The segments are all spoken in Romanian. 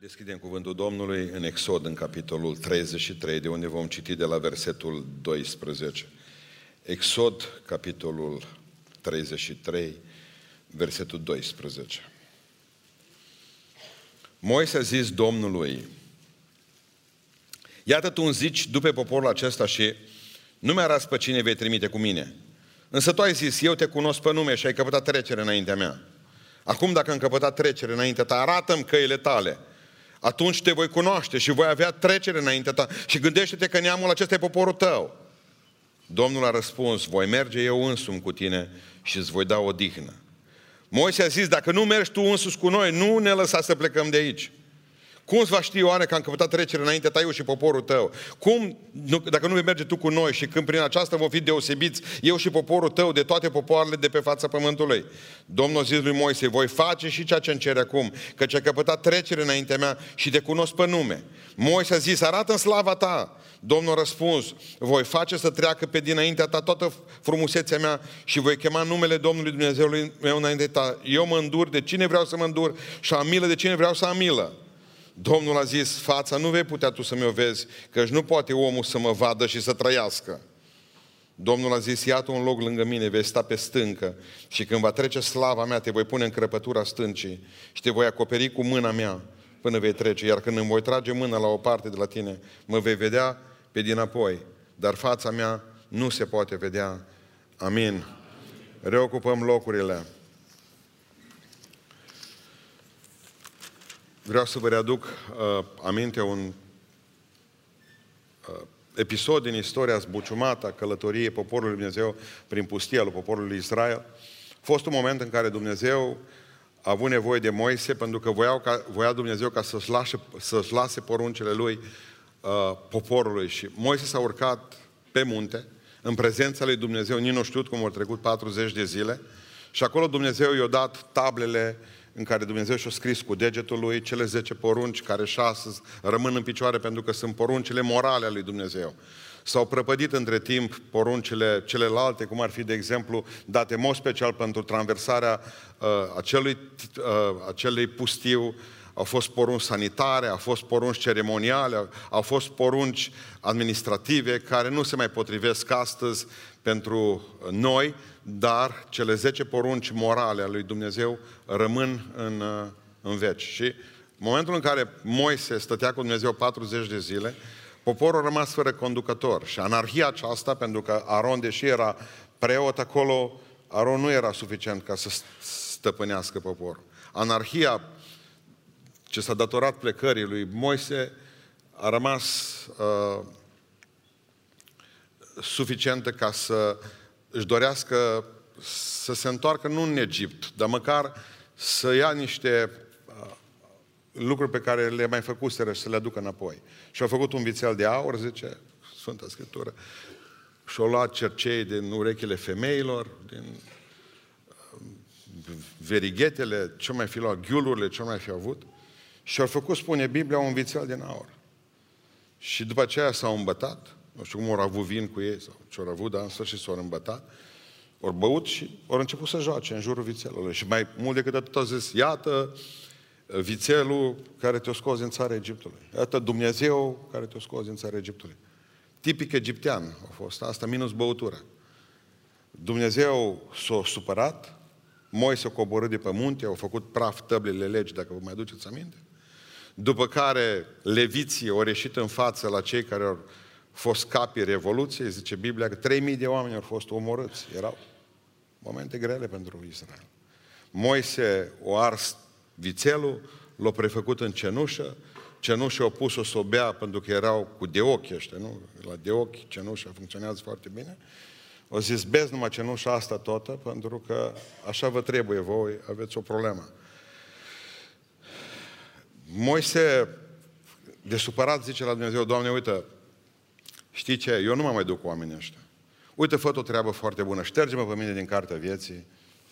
Deschidem cuvântul Domnului în Exod, în capitolul 33, de unde vom citi de la versetul 12. Exod, capitolul 33, versetul 12. Moise a zis Domnului: iată, tu îmi zici după poporul acesta și nu mi-arăți pe cine vei trimite cu mine. Însă tu ai zis: eu te cunosc pe nume și ai căpătat trecere înaintea mea. Acum, dacă am căpătat trecere înaintea ta, arată-mi căile tale. Atunci te voi cunoaște și voi avea trecere înaintea ta. Și gândește-te că neamul acesta e poporul tău. Domnul a răspuns: voi merge eu însumi cu tine și îți voi da odihnă. Moise a zis: dacă nu mergi tu însuți cu noi, nu ne lăsa să plecăm de aici. Cum îți va ști, Ioane, că am căpătat trecere înaintea ta eu și poporul tău? Cum, dacă nu vei merge tu cu noi și când prin aceasta vom fi deosebiți eu și poporul tău de toate popoarele de pe fața pământului? Domnul a zis lui Moise: voi face și ceea ce îmi ceri acum, căci ai căpătat trecere înaintea mea și te cunosc pe nume. Moise a zis: arată-mi slava ta. Domnul a răspuns: voi face să treacă pe dinaintea ta toată frumusețea mea și voi chema numele Domnului Dumnezeului meu înainte ta. Eu mă îndur de cine vreau să mă îndur și am milă de cine vreau să am milă. Domnul a zis: fața nu vei putea tu să-mi o vezi, căci nu poate omul să mă vadă și să trăiască. Domnul a zis: iată un loc lângă mine, vei sta pe stâncă și când va trece slava mea, te voi pune în crăpătura stâncii și te voi acoperi cu mâna mea până vei trece. Iar când îmi voi trage mâna la o parte de la tine, mă vei vedea pe dinapoi, dar fața mea nu se poate vedea. Amin. Reocupăm locurile. Vreau să vă readuc aminte un episod din istoria zbuciumată a călătoriei poporului Dumnezeu prin pustia lui poporului Israel. A fost un moment în care Dumnezeu a avut nevoie de Moise, pentru că voia Dumnezeu ca să-și lase poruncile lui poporului. Și Moise s-a urcat pe munte, în prezența lui Dumnezeu, nici nu știu cum au trecut 40 de zile, și acolo Dumnezeu i-a dat tablele în care Dumnezeu și-a scris cu degetul lui cele 10 porunci, care 6 rămân în picioare pentru că sunt poruncile morale ale lui Dumnezeu. S-au prăpădit între timp poruncile celelalte, cum ar fi, de exemplu, date în mod special pentru traversarea acelui pustiu. Au fost porunci sanitare, au fost porunci ceremoniale, au fost porunci administrative care nu se mai potrivesc astăzi pentru noi, dar cele 10 porunci morale ale lui Dumnezeu rămân în veci. Și în momentul în care Moise stătea cu Dumnezeu 40 de zile, poporul a rămas fără conducător. Și anarhia aceasta, pentru că Aron, deși era preot acolo, Aron nu era suficient ca să stăpânească poporul. Anarhia ce s-a datorat plecării lui Moise a rămas suficientă ca să își dorească să se întoarcă nu în Egipt, dar măcar să ia niște lucruri pe care le mai făcuseră și să le aducă înapoi. Și au făcut un vițel de aur, zice Sfânta Scriptură, și au luat cercei din urechile femeilor, din verighetele, ce mai fi luat, ghiulurile, ce mai fi avut, și au făcut, spune Biblia, un vițel din aur. Și după aceea s-au îmbătat, nu știu cum au avut vin cu ei sau ce-au avut, dar în sfârșit s-au îmbătat, au băut și au început să joace în jurul vițelului. Și mai mult decât atât au zis: iată vițelul care te-a scos din țara Egiptului, iată Dumnezeu care te-a scos din țara Egiptului. Tipic egiptean a fost asta, minus băutura. Dumnezeu s-a supărat, Moise a coborât de pe munte, au făcut praf tăblile legii, dacă vă mai aduceți aminte. După care leviții au reșit în față la cei care au fost capii Revoluției, zice Biblia că 3000 de oameni au fost omorâți. Erau momente grele pentru Israel. Moise o ars vițelul, l-a prefăcut în cenușă, cenușa o pus-o să o bea pentru că erau cu de ochi ăștia, nu? La de ochi cenușa funcționează foarte bine. O zis: beți numai cenușa asta toată, pentru că așa vă trebuie voi, aveți o problemă. Moise, de supărat, zice la Dumnezeu: Doamne, uite, știi ce, eu nu mă mai duc cu oamenii ăștia. Uite, fă o treabă foarte bună, șterge-mă pe mine din cartea vieții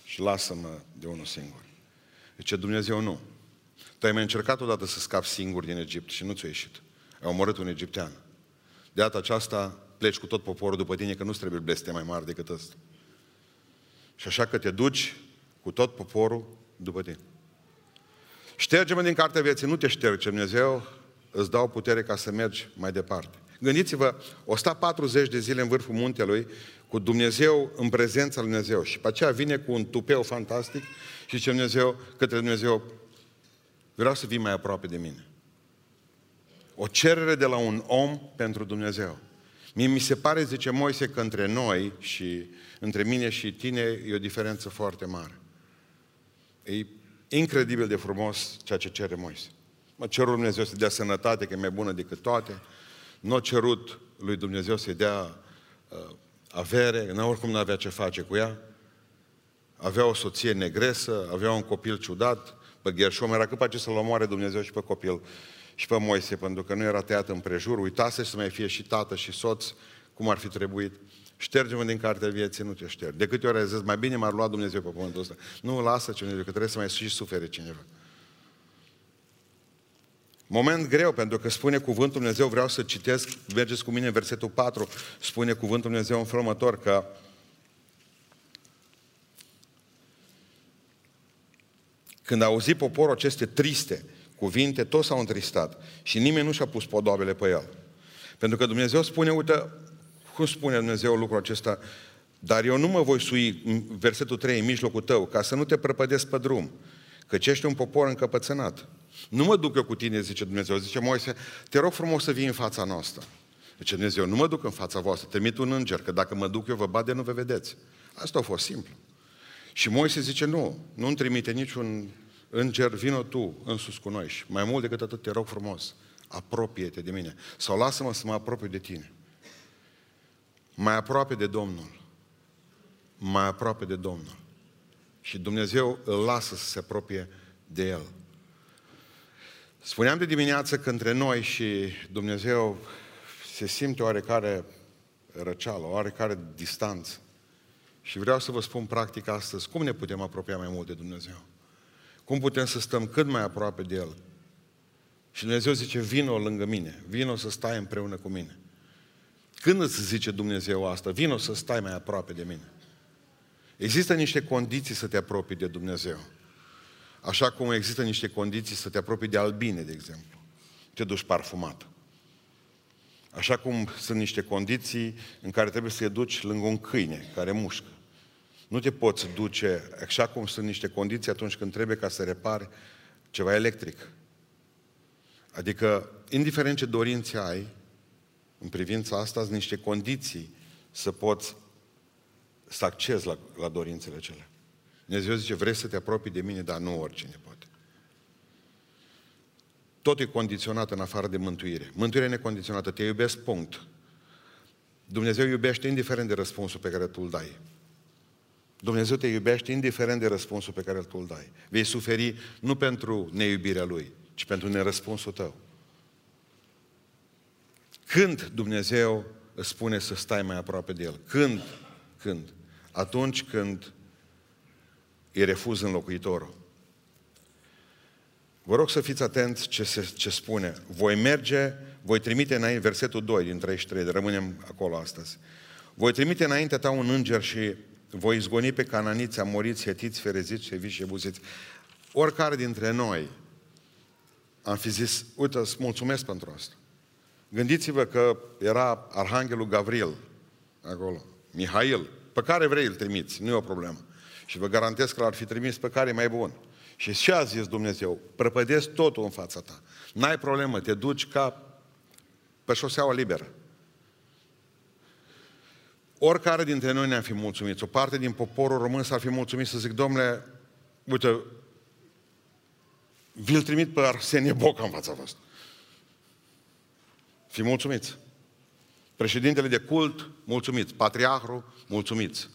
și lasă-mă de unul singur. Zice Dumnezeu: nu. Tu ai mai încercat odată să scapi singur din Egipt și nu ți-a ieșit. Ai omorât un egiptean. De data aceasta pleci cu tot poporul după tine, că nu-ți trebuie blestem mai mari decât ăsta. Și așa că te duci cu tot poporul după tine. Șterge-mă din cartea vieții, nu te șterge, Dumnezeu îți dau putere ca să mergi mai departe. Gândiți-vă, o sta 40 de zile în vârful muntelui cu Dumnezeu, în prezența lui Dumnezeu, și pe aceea vine cu un tupeu fantastic și zice Dumnezeu, către Dumnezeu, vreau să vii mai aproape de mine. O cerere de la un om pentru Dumnezeu. Mie mi se pare, zice Moise, că între noi și între mine și tine e o diferență foarte mare. E incredibil de frumos ceea ce cere Moise. Mă cerul Dumnezeu să dea sănătate, că e mai bună decât toate. N-a cerut lui Dumnezeu să-i dea avere, oricum n-avea ce face cu ea. Avea o soție negresă, avea un copil ciudat, pe Gershom, era cât pe acest să-l omoare Dumnezeu și pe copil și pe Moise, pentru că nu era tăiat împrejur, uitase să mai fie și tată și soț, cum ar fi trebuit. Șterge-mă din cartea vieții, nu te ștergi. De câte ori ai zis, mai bine m-ar lua Dumnezeu pe pământul ăsta. Nu, lasă Dumnezeu, că trebuie să mai și sufere cineva. Moment greu, pentru că spune cuvântul Dumnezeu, vreau să citesc, mergeți cu mine în versetul 4, spune cuvântul Dumnezeu în felul următor, că când a auzit poporul aceste triste cuvinte, toți s-au întristat și nimeni nu și-a pus podoabele pe el. Pentru că Dumnezeu spune, uite, cum spune Dumnezeu lucrul acesta, dar eu nu mă voi sui, versetul 3, în mijlocul tău, ca să nu te prăpădesc pe drum, căci ești un popor încăpățânat. Nu mă duc eu cu tine, zice Dumnezeu, zice Moise, te rog frumos să vii în fața noastră. Zice Dumnezeu, nu mă duc în fața voastră, trimit un înger, că dacă mă duc eu vă bade, nu vă vedeți. Asta a fost simplu. Și Moise zice, nu-mi trimite niciun înger, vină tu însus cu noi și mai mult decât atât te rog frumos, apropie-te de mine sau lasă-mă să mă apropiu de tine. Mai aproape de Domnul, mai aproape de Domnul. Și Dumnezeu îl lasă să se apropie de el. Spuneam de dimineață că între noi și Dumnezeu se simte oarecare răceală, oarecare distanță. Și vreau să vă spun practic astăzi, cum ne putem apropia mai mult de Dumnezeu? Cum putem să stăm cât mai aproape de El? Și Dumnezeu zice, vino lângă mine, vino să stai împreună cu mine. Când îți zice Dumnezeu asta? Vino să stai mai aproape de mine. Există niște condiții să te apropii de Dumnezeu. Așa cum există niște condiții să te apropii de albine, de exemplu. Te duci parfumat. Așa cum sunt niște condiții în care trebuie să te duci lângă un câine care mușcă. Nu te poți duce, așa cum sunt niște condiții atunci când trebuie ca să repari ceva electric. Adică, indiferent ce dorințe ai, în privința asta, sunt niște condiții să poți să accesi la dorințele cele. Dumnezeu zice, vrei să te apropii de mine, dar nu oricine poate. Tot e condiționat în afară de mântuire. Mântuirea necondiționată, te iubesc, punct. Dumnezeu iubește indiferent de răspunsul pe care tu îl dai. Dumnezeu te iubește indiferent de răspunsul pe care tu îl dai. Vei suferi nu pentru neiubirea Lui, ci pentru nerăspunsul tău. Când Dumnezeu îți spune să stai mai aproape de El? Când? Atunci când îi refuz înlocuitorul. Vă rog să fiți atenți ce spune. Voi trimite înainte, versetul 2 din 33, rămânem acolo astăzi. Voi trimite înaintea ta un înger și voi izgoni pe cananiți, amoriți, hetiți, fereziți, eviți și ebuziți. Oricare dintre noi am fi zis, uite, îți mulțumesc pentru asta. Gândiți-vă că era arhanghelul Gavril acolo, Mihail, pe care vrei îl trimiți, nu e o problemă. Și vă garantez că l-ar fi trimis pe care e mai bun. Și ce a zis Dumnezeu? Prăpădesc totul în fața ta. N-ai problemă, te duci ca pe șoseaua liberă. Oricare dintre noi ne-am fi mulțumit. O parte din poporul român s-ar fi mulțumit să zic, domnule, uite, vi-l trimit pe Arsenie Boca în fața voastră. Fi mulțumiți. Președintele de cult, mulțumiți. Patriarhul, mulțumiți.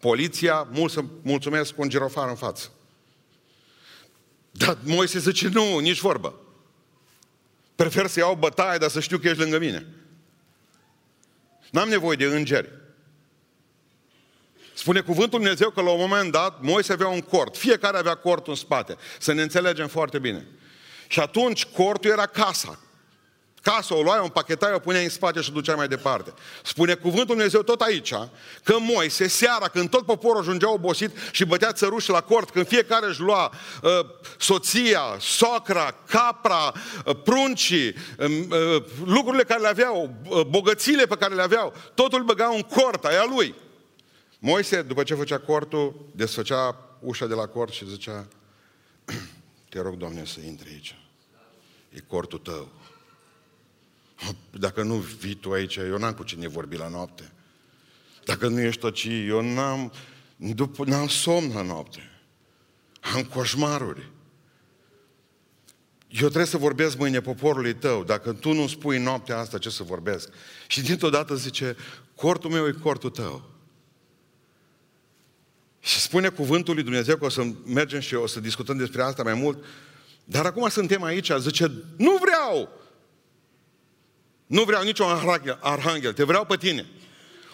Poliția, mulțumesc cu un girofar în față. Dar Moise zice, nu, nici vorbă. Prefer să iau bătaie, dar să știu că ești lângă mine. N-am nevoie de îngeri. Spune cuvântul Dumnezeu că la un moment dat Moise avea un cort. Fiecare avea cortul în spate. Să ne înțelegem foarte bine. Și atunci cortul era casa. Casa o luai, o împachetai, o puneai în spate și o duceai mai departe. Spune cuvântul Dumnezeu tot aici că Moise, seara, când tot poporul ajungea obosit și bătea țăruși la cort, când fiecare își lua soția, socra, capra, pruncii, lucrurile care le aveau, bogățiile pe care le aveau, totul băgau în cort, aia lui. Moise, după ce făcea cortul, desfăcea ușa de la cort și zicea: te rog, Doamne, să intri aici. E cortul tău. Dacă nu vii tu aici, eu n-am cu cine vorbi la noapte. Dacă nu ești aici, eu n-am somn la noapte. Am coșmaruri. Eu trebuie să vorbesc mâine poporului tău. Dacă tu nu spui noaptea asta, ce să vorbesc? Și dintr-o dată zice: cortul meu e cortul tău. Și spune cuvântul lui Dumnezeu că o să mergem și o să discutăm despre asta mai mult. Dar acum suntem aici, zice: nu vreau! Nu vreau niciun arhanghel, te vreau pe tine.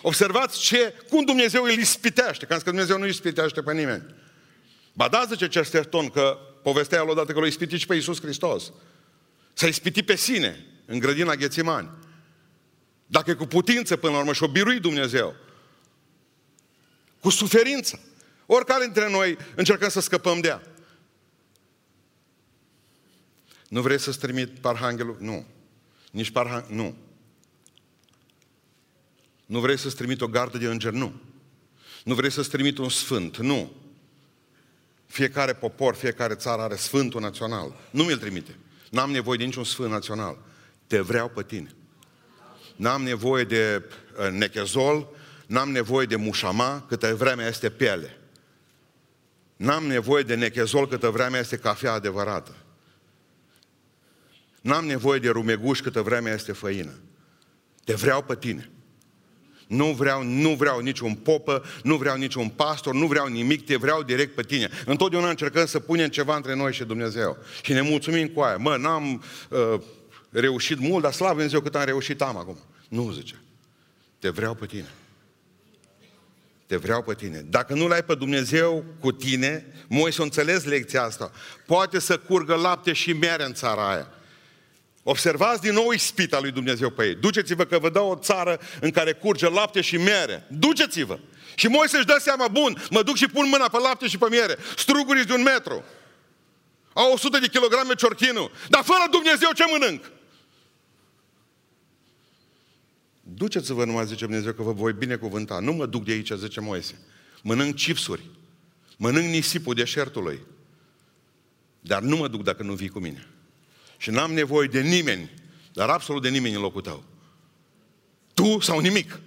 Observați cum Dumnezeu îl ispitește, că Dumnezeu nu ispitește pe nimeni. Ba da, zice Chesterton, că povestea lui odată că l-a ispitit și pe Iisus Hristos. S-a ispitit pe sine, în grădina Ghețimani. Dacă e cu putință până la urmă și-o birui Dumnezeu. Cu suferință. Oricare dintre noi încercăm să scăpăm de ea. Nu vrei să-ți trimit parhanghelul? Nu. Nici parhanghelul? Nu. Nu vrei să-ți trimit o gardă de îngeri? Nu. Nu vrei să-ți trimit un sfânt? Nu. Fiecare popor, fiecare țară are sfântul național. Nu mi-l trimite. N-am nevoie de niciun sfânt național. Te vreau pe tine. N-am nevoie de nechezol, n-am nevoie de mușama, câtă vreme este piele. N-am nevoie de nechezol, câtă vreme este cafea adevărată. N-am nevoie de rumeguș, câtă vreme este făină. Te vreau pe tine. Nu vreau niciun popă, nu vreau niciun pastor, nu vreau nimic, te vreau direct pe tine. Întotdeauna încercăm să punem ceva între noi și Dumnezeu. Și ne mulțumim cu aia. Mă, n-am reușit mult, dar slavă Dumnezeu cât am reușit am acum. Nu, zice. Te vreau pe tine. Te vreau pe tine. Dacă nu l-ai pe Dumnezeu cu tine, Moise, înțelegi lecția asta, poate să curgă lapte și miere în țara aia. Observați din nou ispita lui Dumnezeu pe ei. Duceți-vă că vă dau o țară în care curge lapte și miere. Duceți-vă! Și Moise își dă seama, bun, mă duc și pun mâna pe lapte și pe miere. Strugurii de 1 metru. Au 100 de kilograme ciorchinul. Dar fără Dumnezeu ce mănânc? Duceți-vă numai, zice Dumnezeu, că vă voi binecuvânta. Nu mă duc de aici, zice Moise. Mănânc cipsuri. Mănânc nisipul deșertului. Dar nu mă duc dacă nu vii cu mine. Și n-am nevoie de nimeni, dar absolut de nimeni în locul tău. Tu sau nimic.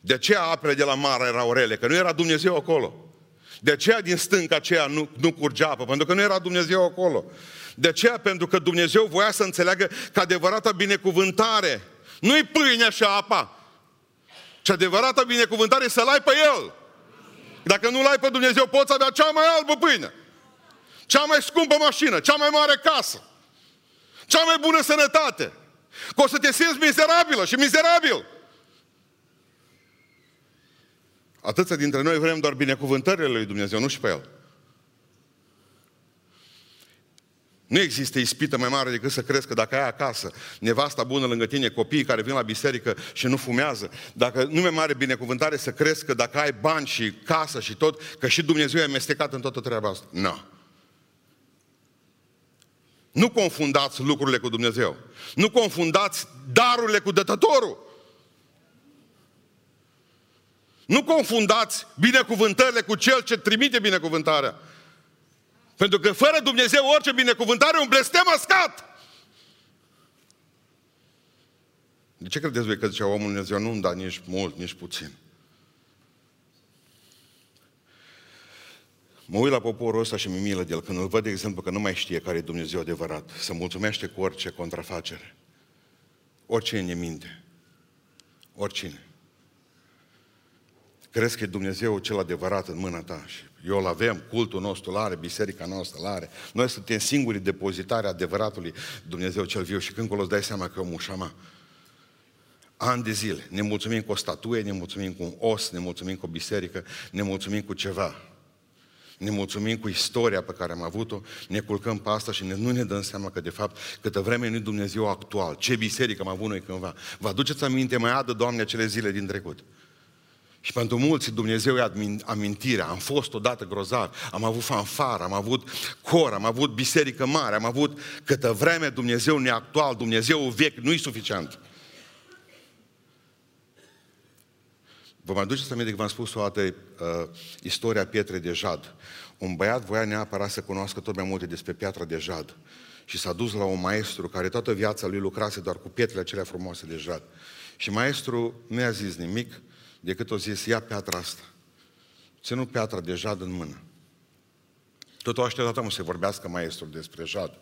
De aceea apele de la mare erau rele, că nu era Dumnezeu acolo. De aceea din stânca aceea nu curgea apă, pentru că nu era Dumnezeu acolo. De aceea, pentru că Dumnezeu voia să înțeleagă că adevărata binecuvântare nu-i pâinea și apa, ci adevărata binecuvântare e să-L ai pe El. Dacă nu-L ai pe Dumnezeu, poți avea cea mai albă pâine, cea mai scumpă mașină, cea mai mare casă, cea mai bună sănătate, că o să te simți mizerabilă și mizerabil. Atâția dintre noi vrem doar binecuvântările lui Dumnezeu, nu și pe El. Nu există ispită mai mare decât să crezi că dacă ai acasă nevasta bună lângă tine, copiii care vin la biserică și nu fumează, dacă nu mai mare binecuvântare să crezi că dacă ai bani și casă și tot, că și Dumnezeu e amestecat în toată treaba asta. Nu. Nu confundați lucrurile cu Dumnezeu. Nu confundați darurile cu dătătorul. Nu confundați binecuvântările cu Cel ce trimite binecuvântarea. Pentru că fără Dumnezeu orice binecuvântare e un blestem mascat. De ce credeți voi că zicea omul Dumnezeu nu-mi da nici mult, nici puțin? Mă uit la poporul ăsta și mi-e milă de el. Când îl văd, de exemplu, că nu mai știe care e Dumnezeu adevărat. Se mulțumește cu orice contrafacere. Oricine ne minte. Oricine. Crezi că e Dumnezeu cel adevărat în mâna ta. Și eu îl avem, cultul nostru îl are, biserica noastră îl are. Noi suntem singurii depozitari adevăratului Dumnezeu cel viu. Și când îți dai seama că e o mușama. Ani de zile. Ne mulțumim cu o statuie, ne mulțumim cu un os, ne mulțumim cu o biserică, ne mulțumim cu ceva. ne mulțumim cu istoria pe care am avut-o, ne culcăm pe asta și nu ne dăm seama că de fapt câtă vreme nu-i Dumnezeu actual, ce biserică am avut noi cândva. Vă aduceți aminte, mai adă Doamne acele zile din trecut. Și pentru mulți Dumnezeu e amintirea, am fost odată grozav, am avut fanfară, am avut cor, am avut biserică mare, am avut câtă vreme Dumnezeu neactual, Dumnezeu vechi, nu-i suficient. Vă mai aduceți aminte că v-am spus o dată istoria pietrei de jad. Un băiat voia neapărat să cunoască tot mai multe despre piatra de jad și s-a dus la un maestru care toată viața lui lucrase doar cu pietrele acelea frumoase de jad. Și maestru nu i-a zis nimic decât o zis, ia piatra asta. Ținu piatra de jad în mână. Tot o așteptat mă să vorbească maestrul despre jad.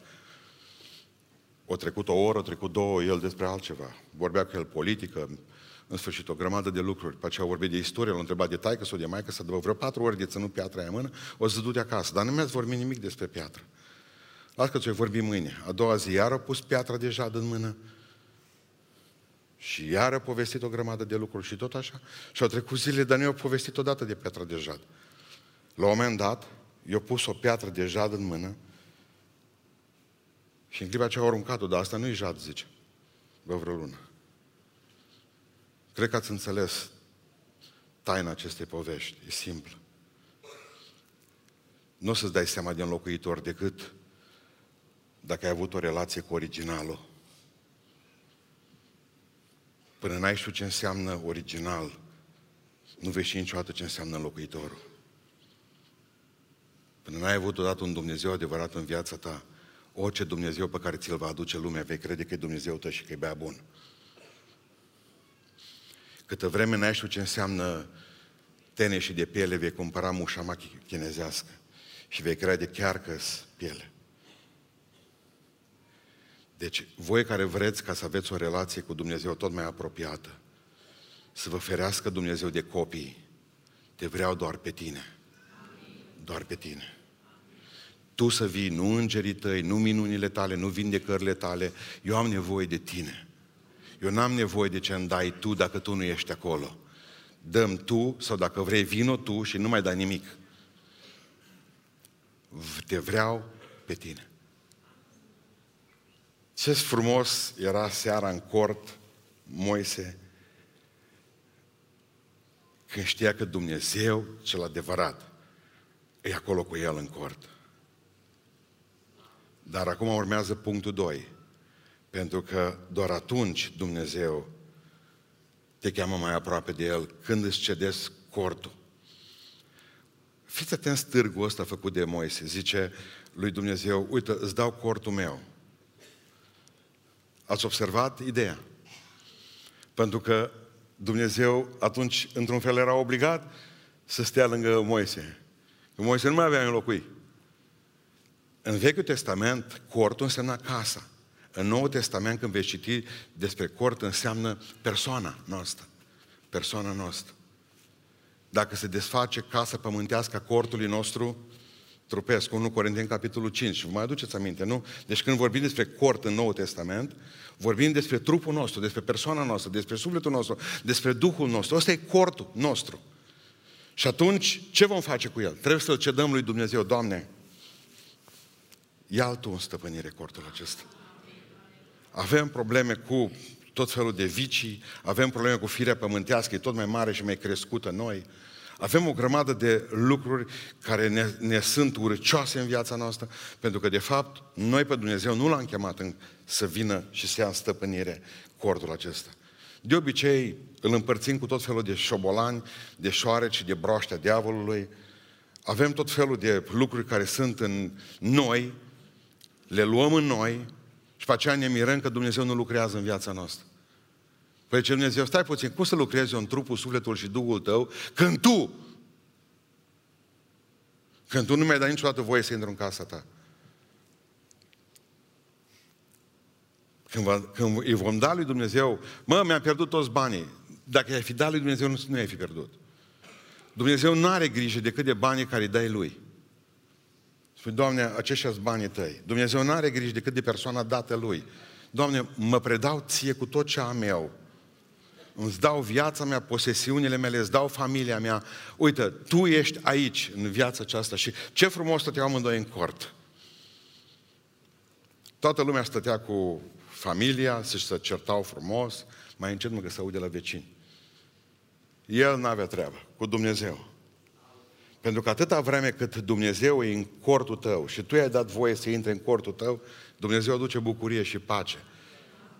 O trecut o oră, o trecut două, el despre altceva. Vorbea cu el politică, în sfârșit o grămadă de lucruri. Pe aceea au vorbit de istorie, l-au întrebat de taică sau de maică, s-a după vreo 4 ori de ținut piatra aia în mână, o să du-te acasă. Dar nu mi-ați vorbit nimic despre piatră. Las că ți-o vorbi mâine. A doua zi iară a pus piatra de jad în mână. Și iară a povestit o grămadă de lucruri și tot așa. Și au trecut zile, dar nu i-au povestit odată de piatra de jad. La un moment dat, i-au pus o piatră de jad în mână și în clipa aceea au aruncat-o, dar asta nu-i jad, zice. Bă, vreo lună. Cred că ați înțeles taina acestei povești. E simplă. Nu o să-ți dai seama de înlocuitor decât dacă ai avut o relație cu originalul. Până n-ai știut ce înseamnă original, nu vei ști niciodată ce înseamnă înlocuitorul. Până n-ai avut odată un Dumnezeu adevărat în viața ta, orice Dumnezeu pe care ți-l va aduce lumea, vei crede că e Dumnezeu tău și că e bea bun. Câtă vreme n-ai știut ce înseamnă tene și de piele, vei cumpăra mușamachi chinezească și vei crede chiar că-s piele. Deci, voi care vreți ca să aveți o relație cu Dumnezeu tot mai apropiată, să vă ferească Dumnezeu de copii, te vreau doar pe tine. Doar pe tine. Tu să vii, nu îngerii tăi, nu minunile tale, nu vindecările tale, eu am nevoie de tine. Eu n-am nevoie de ce îmi dai tu dacă tu nu ești acolo. Dă-mi tu sau dacă vrei vino tu și nu mai dai nimic. Te vreau pe tine. Ce frumos era seara în cort Moise când știa că Dumnezeu cel adevărat e acolo cu el în cort. Dar acum urmează punctul 2. Pentru că doar atunci Dumnezeu te cheamă mai aproape de El, când îți cedezi cortul. Fiți atenți târgul ăsta făcut de Moise. Zice lui Dumnezeu, uite, îți dau cortul meu. Ați observat ideea? Pentru că Dumnezeu atunci, într-un fel, era obligat să stea lângă Moise. Că Moise nu mai avea înlocui. În Vechiul Testament, cortul însemna casa. În Noul Testament, când veți citi despre cort, înseamnă persoana noastră. Persoana noastră. Dacă se desface casa pământească a cortului nostru, trupesc, 1 Corinteni, capitolul 5. Vă mai aduceți aminte, nu? Deci când vorbim despre cort în Noul Testament, vorbim despre trupul nostru, despre persoana noastră, despre sufletul nostru, despre Duhul nostru. Ăsta e cortul nostru. Și atunci, ce vom face cu el? Trebuie să-l cedăm lui Dumnezeu. Doamne, ia-l Tu în stăpânire cortul acesta. Avem probleme cu tot felul de vicii, avem probleme cu firea pământească, e tot mai mare și mai crescută noi. Avem o grămadă de lucruri care ne sunt urcioase în viața noastră, pentru că, de fapt, noi pe Dumnezeu nu l-am chemat să vină și să ia în stăpânire cortul acesta. De obicei, îl împărțim cu tot felul de șobolani, de șoareci și de broaștea diavolului. Avem tot felul de lucruri care sunt în noi, le luăm în noi, și pe aceea ne mirăm că Dumnezeu nu lucrează în viața noastră. Păi zice Dumnezeu, stai puțin, cum să lucrezi eu în trupul, sufletul și Duhul tău când tu nu mi-ai dat niciodată voie să intru în casa ta? Când îi vom da lui Dumnezeu, mi-am pierdut toți banii. Dacă i-ai fi dat lui Dumnezeu, nu i-ai fi pierdut. Dumnezeu nu are grijă decât de banii care îi dai lui. Spune, Doamne, aceștia-s banii Tăi. Dumnezeu nu are grijă decât de persoana dată Lui. Doamne, mă predau Ție cu tot ce am eu. îți dau viața mea, posesiunile mele, îți dau familia mea. Uite, tu ești aici, în viața aceasta și ce frumos stăteau amândoi în cort. Toată lumea stătea cu familia, se certau frumos, mai încet mă că se aude la vecini. El n-avea treabă cu Dumnezeu. Pentru că atâta vreme cât Dumnezeu e în cortul tău și tu i-ai dat voie să intre în cortul tău, Dumnezeu aduce bucurie și pace.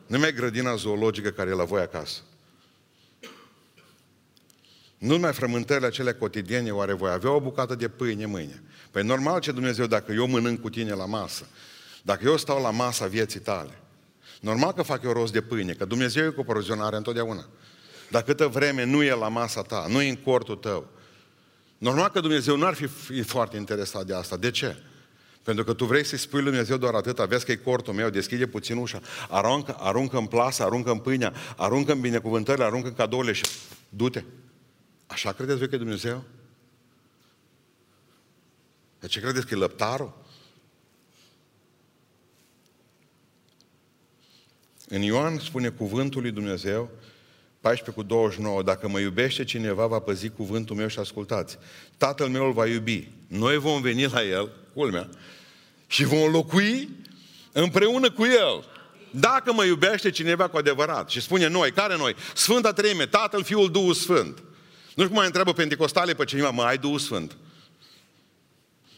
Nu-i grădina zoologică care e la voi acasă. Nu mai frământările acele cotidiene, oare voi avea o bucată de pâine mâine? Păi normal ce Dumnezeu, dacă eu mănânc cu tine la masă, dacă eu stau la masa vieții tale, normal că fac eu rost de pâine, că Dumnezeu e cu provizionare întotdeauna. Dar câtă vreme nu e la masa ta, nu e în cortul tău, normal că Dumnezeu n-ar fi foarte interesat de asta. De ce? Pentru că tu vrei să-i spui lui Dumnezeu doar atât, vezi că e cortul meu, deschide puțin ușa, aruncă în plasă, aruncă în pâinea, aruncă în binecuvântările, aruncă în cadourile și du-te. Așa credeți voi că e Dumnezeu? De ce credeți că e lăptarul? În Ioan spune cuvântul lui Dumnezeu, 14:29, dacă mă iubește cineva, va păzi cuvântul meu și ascultați. Tatăl meu îl va iubi. Noi vom veni la el, culmea, și vom locui împreună cu el. Dacă mă iubește cineva cu adevărat. Și spune noi, care noi? Sfânta Treime, Tatăl, Fiul, Duhul Sfânt. Nu știu cum mai întreabă penticostale pe cineva, mă, ai Duhul Sfânt?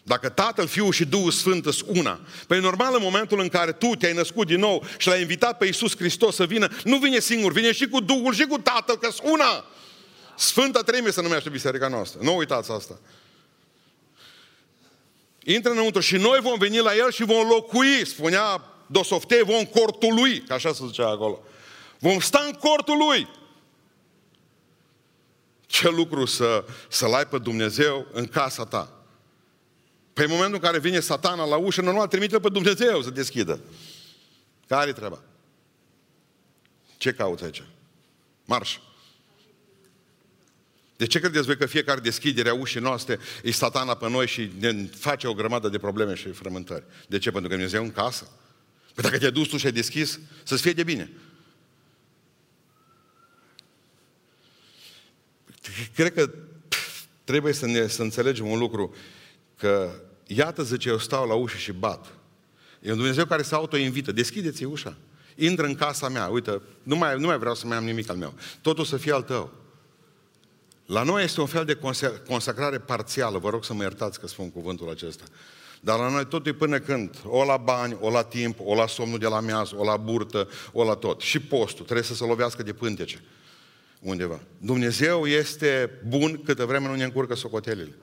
Dacă Tatăl, Fiul și Duhul Sfânt sunt una, păi normal în momentul în care tu te-ai născut din nou și l-ai invitat pe Iisus Hristos să vină, nu vine singur, vine și cu Duhul și cu Tatăl, că sunt una. Sfânta Treime se numește biserica noastră. Nu uitați asta. Intră înăuntru și noi vom veni la el și vom locui, spunea Dosoftei, vom cortul lui, că așa se zicea acolo. Vom sta în cortul lui. Ce lucru să-l ai pe Dumnezeu în casa ta. Păi în momentul în care vine satana la ușă, normal trimite-l pe Dumnezeu să deschidă. Care-i treaba? Ce cauți aici? Marș! De ce credeți voi că fiecare deschidere a ușii noastre e satana pe noi și ne face o grămadă de probleme și frământări? De ce? Pentru că Dumnezeu în casă. Păi dacă te-ai dus tu și ai deschis, să-ți fie de bine. Cred că trebuie să înțelegem un lucru. Că, iată, zice, eu stau la ușă și bat. E un Dumnezeu care se autoinvită. Deschideți-i ușa. Intră în casa mea. Uite, nu mai vreau să mai am nimic al meu. Totul să fie al tău. La noi este un fel de consacrare parțială. Vă rog să mă iertați că spun cuvântul acesta. Dar la noi totul e până când. O la bani, o la timp, o la somnul de la miaz, o la burtă, o la tot. Și postul. Trebuie să se lovească de pântece. Undeva. Dumnezeu este bun câtă vreme nu ne încurcă socotelile.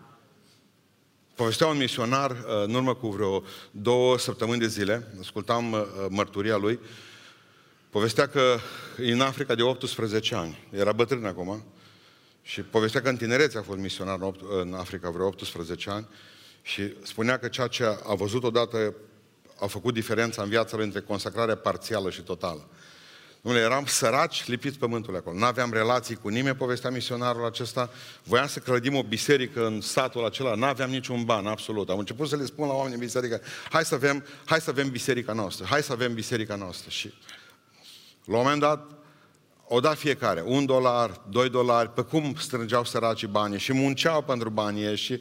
Povestea un misionar în urmă cu vreo 2 săptămâni de zile, ascultam mărturia lui, povestea că e în Africa de 18 ani, era bătrân acum, și povestea că în tinerețe a fost misionar în Africa vreo 18 ani și spunea că ceea ce a văzut odată a făcut diferența în viața lui între consacrarea parțială și totală. Noi eram săraci, lipiți pământului acolo. N-aveam relații cu nimeni, povestea misionarul acesta. Voiam să clădim o biserică în satul acela, n-aveam niciun ban, absolut. Am început să le spun la oameni în biserică, hai să avem biserica noastră, hai să avem biserica noastră. Și la un moment dat, o dat fiecare, $1, $2, pe cum strângeau săracii banii și munceau pentru banii și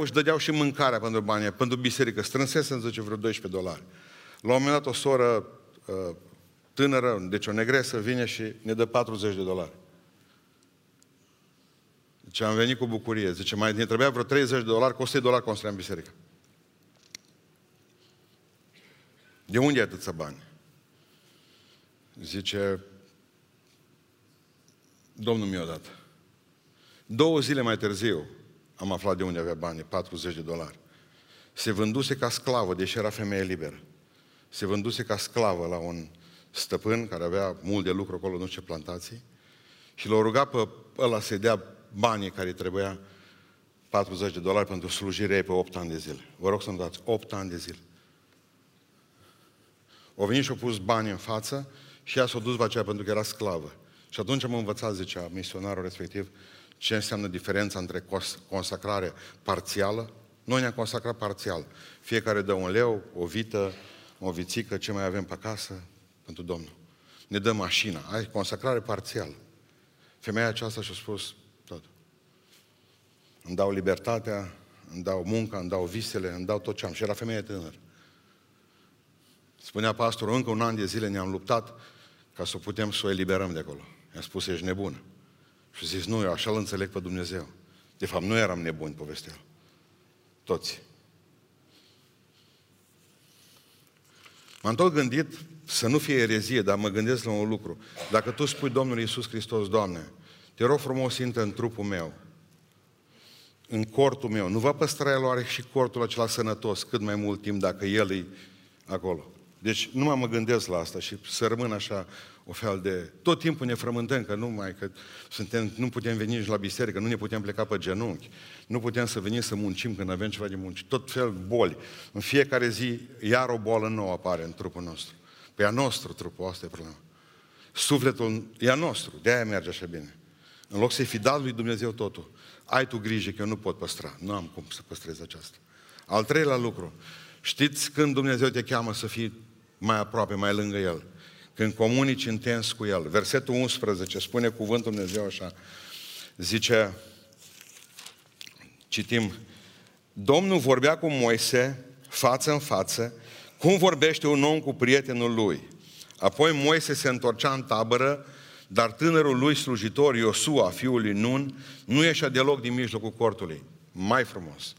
își dădeau și mâncarea pentru banii, pentru biserică. Strânsese, zice, vreo $12. La un moment dat, o soră tânără, deci o negresă, vine și ne dă $40. Zice, am venit cu bucurie. Zice, mai ne trebuia vreo $30, cu $100 construiam biserica. De unde e atâția bani? Zice, Domnul mi-a dat. 2 zile mai târziu am aflat de unde avea bani, $40. Se vânduse ca sclavă, deși era femeie liberă. Se vânduse ca sclavă la un stăpân care avea mult de lucru acolo, nu știu ce plantații, și l-a rugat pe ăla să-i dea banii care trebuia, $40 pentru slujirea ei pe 8 ani de zile. Vă rog să-mi dați, 8 ani de zile. O venit și-a pus bani în față și ea s-a dus la aceea pentru că era sclavă. Și atunci am învățat, zicea misionarul respectiv, ce înseamnă diferența între consacrare parțială. Noi ne-am consacrat parțial. Fiecare dă $1, o vită, o vițică, ce mai avem pe acasă, pentru Domnul. Ne dă mașina. Ai consacrare parțială. Femeia aceasta și-a spus tot. Îmi dau libertatea, îmi dau munca, îmi dau visele, îmi dau tot ce am. Și era femeie tânără. Spunea pastorul, încă un an de zile ne-am luptat ca să putem să o eliberăm de acolo. I-a spus, ești nebună. Și zis, nu, eu așa îl înțeleg pe Dumnezeu. De fapt, nu eram nebuni, povestea. Toți. M-am tot gândit să nu fie erezie, dar mă gândesc la un lucru. Dacă tu spui Domnul Iisus Hristos, Doamne, te rog frumos, intră în trupul meu, în cortul meu, nu va păstra el oare și cortul acela sănătos cât mai mult timp dacă el e acolo? Deci numai mă gândesc la asta și să rămân așa o fel de... Tot timpul ne frământăm că numai că suntem, nu putem veni nici la biserică, nu ne putem pleca pe genunchi, nu putem să venim să muncim când avem ceva de munci. Tot fel boli. În fiecare zi iar o boală nouă apare în trupul nostru. Păi a nostru trupul, asta e problema. Sufletul e a nostru, de-aia merge așa bine. În loc să-i fi dat lui Dumnezeu totul, ai tu grijă că eu nu pot păstra, nu am cum să păstrez aceasta. Al treilea lucru, știți când Dumnezeu te cheamă să fii mai aproape, mai lângă El? Când comunici intens cu El. Versetul 11 spune cuvântul Dumnezeu așa, zice, citim, Domnul vorbea cu Moise față în față, cum vorbește un om cu prietenul lui. Apoi Moise se întorcea în tabără, dar tânărul lui slujitor, Iosua, fiul lui Nun, nu ieșea deloc din mijlocul cortului. Mai frumos.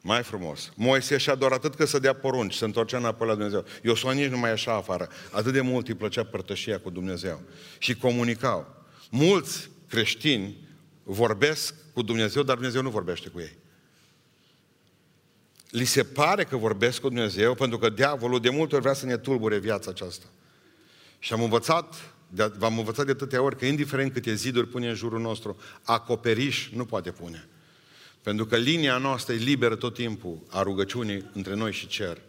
Mai frumos. Moise ieșea doar atât că să dea porunci, se întorcea înapoi la Dumnezeu. Iosua nici nu mai ieșea afară. Atât de mult îi plăcea părtășia cu Dumnezeu. Și comunicau. Mulți creștini vorbesc cu Dumnezeu, dar Dumnezeu nu vorbește cu ei. Li se pare că vorbesc cu Dumnezeu, pentru că diavolul de multe ori vrea să ne tulbure viața aceasta. Și am învățat... V-am învățat de atâtea ori că indiferent câte ziduri pune în jurul nostru, acoperiș nu poate pune. Pentru că linia noastră e liberă tot timpul a rugăciunii între noi și cer.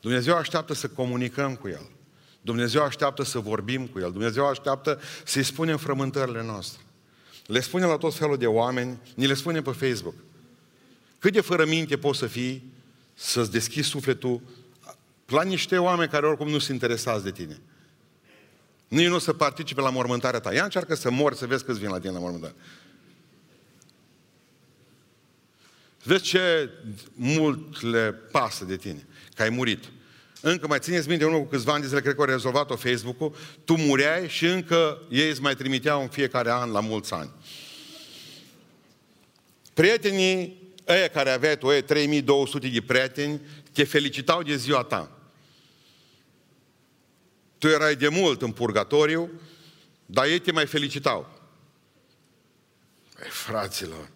Dumnezeu așteaptă să comunicăm cu El. Dumnezeu așteaptă să vorbim cu El. Dumnezeu așteaptă să-i spunem frământările noastre. Le spune la tot felul de oameni, ni le spune pe Facebook. Cât de fără minte poți să fii, să-ți deschizi sufletul la niște oameni care oricum nu sunt interesați de tine. Nici nu să participe la mormântarea ta. Ia încearcă să mori, să vezi câți vin la tine la mormântare. Vezi ce mult le pasă de tine, că ai murit. Încă mai țineți minte, unul cu câțiva ani de zile, cred că a rezolvat-o Facebook-ul, tu mureai și încă ei îți mai trimiteau în fiecare an la mulți ani. Prietenii ăia care aveai tu, 3200 de prieteni, te felicitau de ziua ta. Tu erai de mult în purgatoriu, dar ei te mai felicitau. Păi, fraților,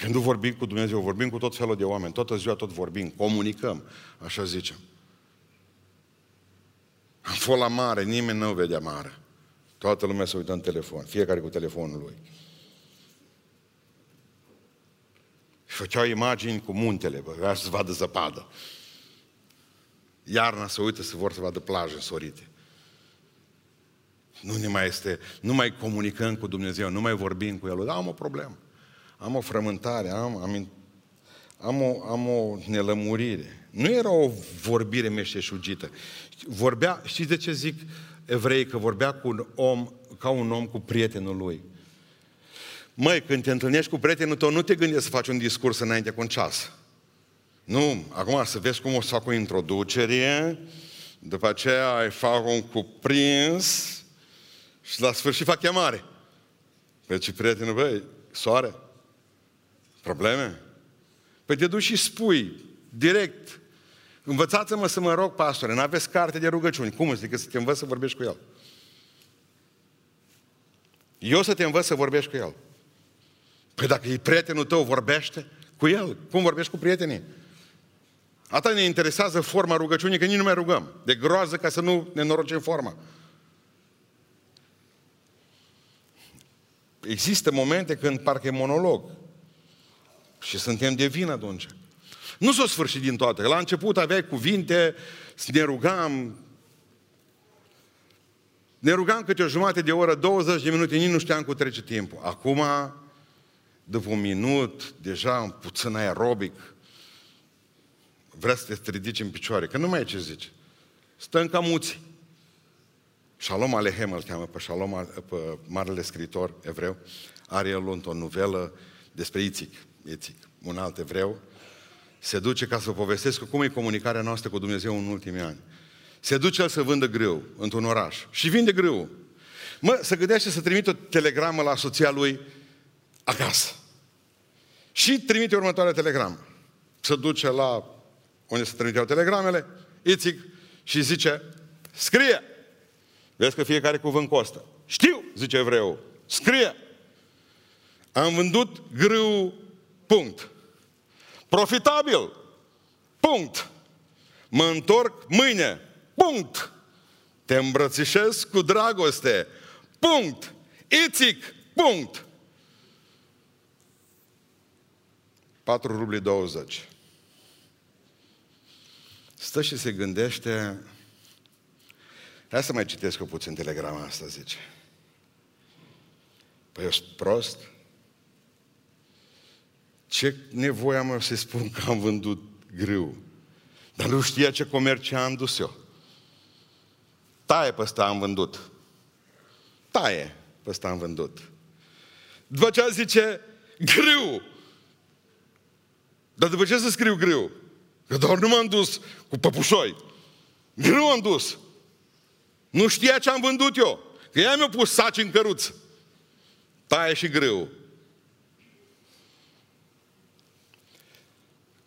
când nu vorbim cu Dumnezeu, vorbim cu tot felul de oameni, toată ziua tot vorbim, comunicăm, așa zicem. Am fost la mare, nimeni nu vedea mare. Toată lumea se uită în telefon, fiecare cu telefonul lui. Și făceau imagini cu muntele, vreau să vadă zăpadă. Iarna se uită, se vor să vadă plaje însorite. Nu ne mai este, nu mai comunicăm cu Dumnezeu, nu mai vorbim cu El. Dar am o problemă, am o frământare, am o nelămurire. Nu era o vorbire meșteșugită. Vorbea, știți de ce zic evrei că vorbea cu un om, ca un om cu prietenul lui? Măi, când te întâlnești cu prietenul tău, nu te gândești să faci un discurs înainte cu un ceas. Nu, acum să vezi cum o să fac o introducere, după aceea îi fac un cuprins și la sfârșit fac chemare. Deci, prietenul, băi, soare, probleme? Păi te duci și spui, direct, învățați-mă să mă rog, pastore, n-aveți carte de rugăciuni, cum îți zic să te învăț să vorbești cu El? Eu să te învăț să vorbești cu El. Păi dacă e prietenul tău, vorbește cu El, cum vorbești cu prietenii? Atât ne interesează forma rugăciunii, că nici nu mai rugăm. De groază ca să nu ne norocem forma. Există momente când parcă e monolog. Și suntem de vină atunci. Nu s-o sfârșit din toate. La început aveai cuvinte, ne rugam. Ne rugam câte o jumătate de oră, 20 de minute, nici nu știam cum trece timpul. Acum, după un minut, deja un puțin aerobic, vrea să te ridici în picioare, că nu mai e ce zici. Stăm ca muți. Șalom Alehem îl cheamă pe Șalom, pe marele scriitor evreu, are el o novelă despre Ițik, un alt evreu, se duce ca să povestesc cum e comunicarea noastră cu Dumnezeu în ultimii ani. Se duce el să vândă grâu într-un oraș și vinde grâu. Mă, se gândește să trimite o telegramă la soția lui acasă. Și trimite următoarea telegramă. Se duce la unde se trimiteau telegramele, Ițik, și zice, scrie! Vezi că fiecare cuvânt costă. Știu, zice evreul, scrie! Am vândut grâu, punct. Profitabil, punct. Mă întorc mâine, punct. Te îmbrățișez cu dragoste, punct. Ițik, punct. 4 ruble 20. Stă și se gândește. Hai să mai citesc o puțin telegrama asta, zice. Păi eu sunt prost? Ce nevoie am să-i spun că am vândut grâu? Dar nu știa ce comerciant am dus eu. Taie pe ăsta am vândut. Taie pe ăsta am vândut. După aceea zice, grâu. Dar după ce să scriu grâu? Că doar nu m-am dus cu păpușoi. Grâu am dus. Nu știa ce am vândut eu. Că ea mi-a pus saci în căruț. Taie și grâu.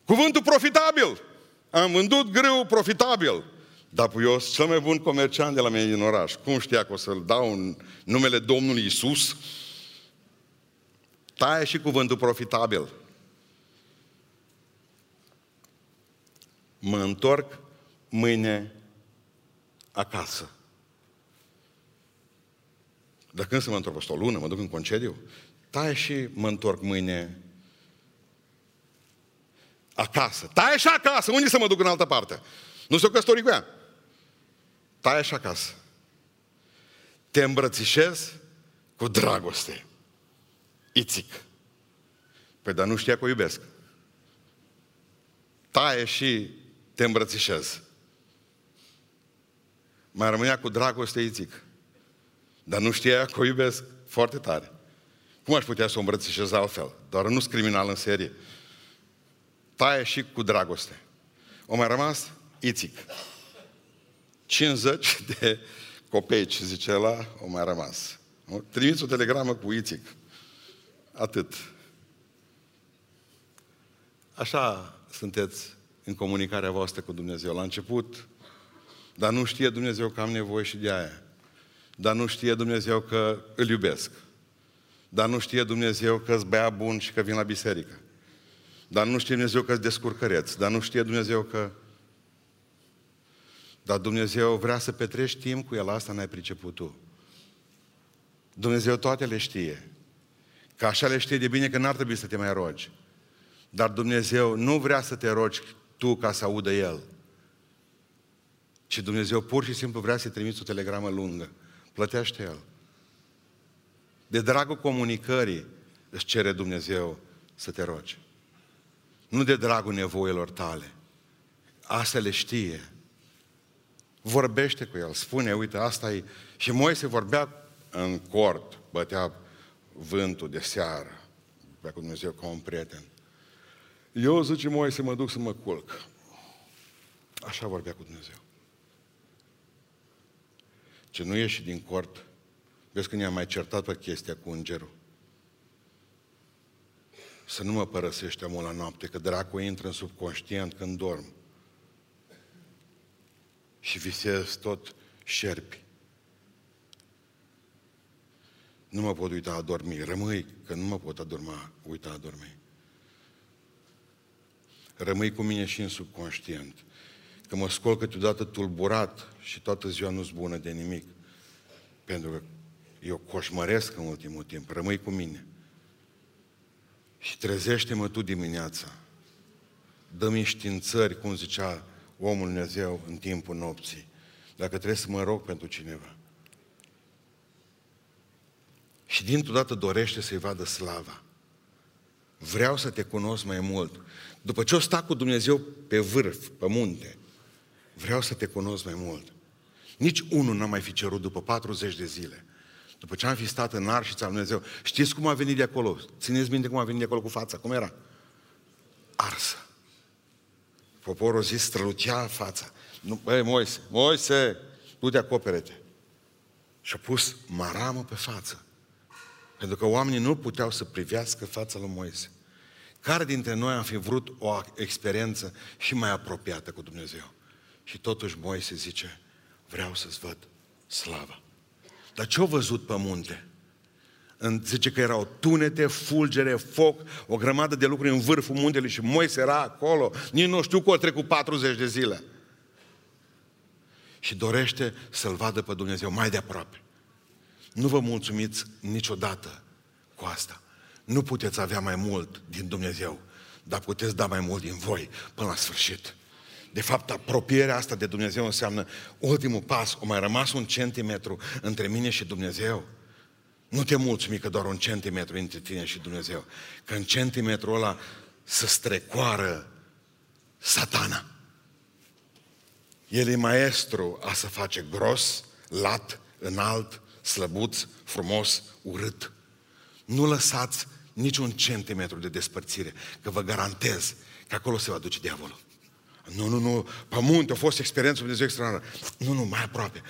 Cuvântul profitabil. Am vândut grâu profitabil. Dar eu sunt cel mai bun comerciant de la mine din oraș. Cum știa că o să-l dau în numele Domnului Iisus? Taie și cuvântul profitabil. Mă întorc mâine acasă. Dar când să mă întorc? O lună? Mă duc în concediu? Taie și mă întorc mâine acasă. Taie și acasă! Unde să mă duc în altă parte? Nu s-o căsători cu ea. Taie și acasă. Te îmbrățișez cu dragoste. Ițik. Păi dar nu știa că o iubesc. Taie și te îmbrățișez. Mai rămânea cu dragoste Ițik. Dar nu știa că o iubesc foarte tare. Cum aș putea să o îmbrățișez altfel? Doar nu-s criminal în serie. Taie și cu dragoste. O mai rămas Ițik. 50 de copeici, zice ăla, o mai rămas. Trimiți o telegramă cu Ițik. Atât. Așa sunteți în comunicarea voastră cu Dumnezeu. La început, dar nu știe Dumnezeu că am nevoie și de aia. Dar nu știe Dumnezeu că îl iubesc. Dar nu știe Dumnezeu că-s băiat bun și că vin la biserică. Dar nu știe Dumnezeu că-s descurcăreț. Dar nu știe Dumnezeu că... Dar Dumnezeu vrea să petrești timp cu El, asta n-ai priceput tu. Dumnezeu toate le știe. Că așa le știe de bine că n-ar trebui să te mai rogi. Dar Dumnezeu nu vrea să te rogi tu ca să audă El. Ci Dumnezeu pur și simplu vrea să-i trimiți o telegramă lungă. Plătește El. De dragul comunicării îți cere Dumnezeu să te rogi. Nu de dragul nevoilor tale. Asta le știe. Vorbește cu El, spune, uite, asta e... Și Moise vorbea în cort, bătea vântul de seară, vorbea cu Dumnezeu ca un prieten. Eu, zice Moise, mă duc să mă culc. Așa vorbea cu Dumnezeu. Ce nu ieși din cort, vezi că ne-am mai certat pe chestia cu îngerul. Să nu mă părăsești amul la noapte, că dracul intră în subconștient când dorm. Și visez tot șerpi. Nu mă pot uita a dormi. Rămâi, că nu mă pot uita a dormi. Rămâi cu mine și în subconștient. Că mă scol câteodată tulburat și toată ziua nu-s bună de nimic. Pentru că eu coșmăresc în ultimul timp. Rămâi cu mine. Și trezește-mă tu dimineața. Dă-mi științări, cum zicea omul Dumnezeu în timpul nopții. Dacă trebuie să mă rog pentru cineva. Și dintr-o dată dorește să-i vadă slava. Vreau să te cunosc mai mult. După ce o sta cu Dumnezeu pe vârf, pe munte, vreau să te cunosc mai mult. Nici unul n-a mai fi cerut după 40 de zile. După ce am fi stat în arșița lui Dumnezeu. Știți cum a venit de acolo? Țineți minte cum a venit de acolo cu fața? Cum era? Arsă. Poporul zis, strălucea fața. Băi, Moise, Moise, du-te, acopere-te. Și-a pus maramă pe față. Pentru că oamenii nu puteau să privească fața lui Moise. Care dintre noi am fi vrut o experiență și mai apropiată cu Dumnezeu? Și totuși Moise zice, vreau să-ți văd slava. Dar ce-au văzut pe munte? Zice că erau tunete, fulgere, foc, o grămadă de lucruri în vârful muntelui și Moise era acolo. Nici nu știu că o trecut 40 de zile. Și dorește să-L vadă pe Dumnezeu mai de aproape. Nu vă mulțumiți niciodată cu asta. Nu puteți avea mai mult din Dumnezeu, dar puteți da mai mult din voi până la sfârșit. De fapt, apropierea asta de Dumnezeu înseamnă ultimul pas, o mai rămas un centimetru între mine și Dumnezeu. Nu te mulțumi că doar un centimetru între tine și Dumnezeu, că în centimetrul ăla se strecoară Satana. El e maestru a să face gros, lat, înalt, slăbuț, frumos, urât. Nu lăsați niciun centimetru de despărțire, că vă garantez că acolo se va duce diavolul. Nu, pe munte a fost experiența lui Dumnezeu extraordinară. Nu, mai aproape,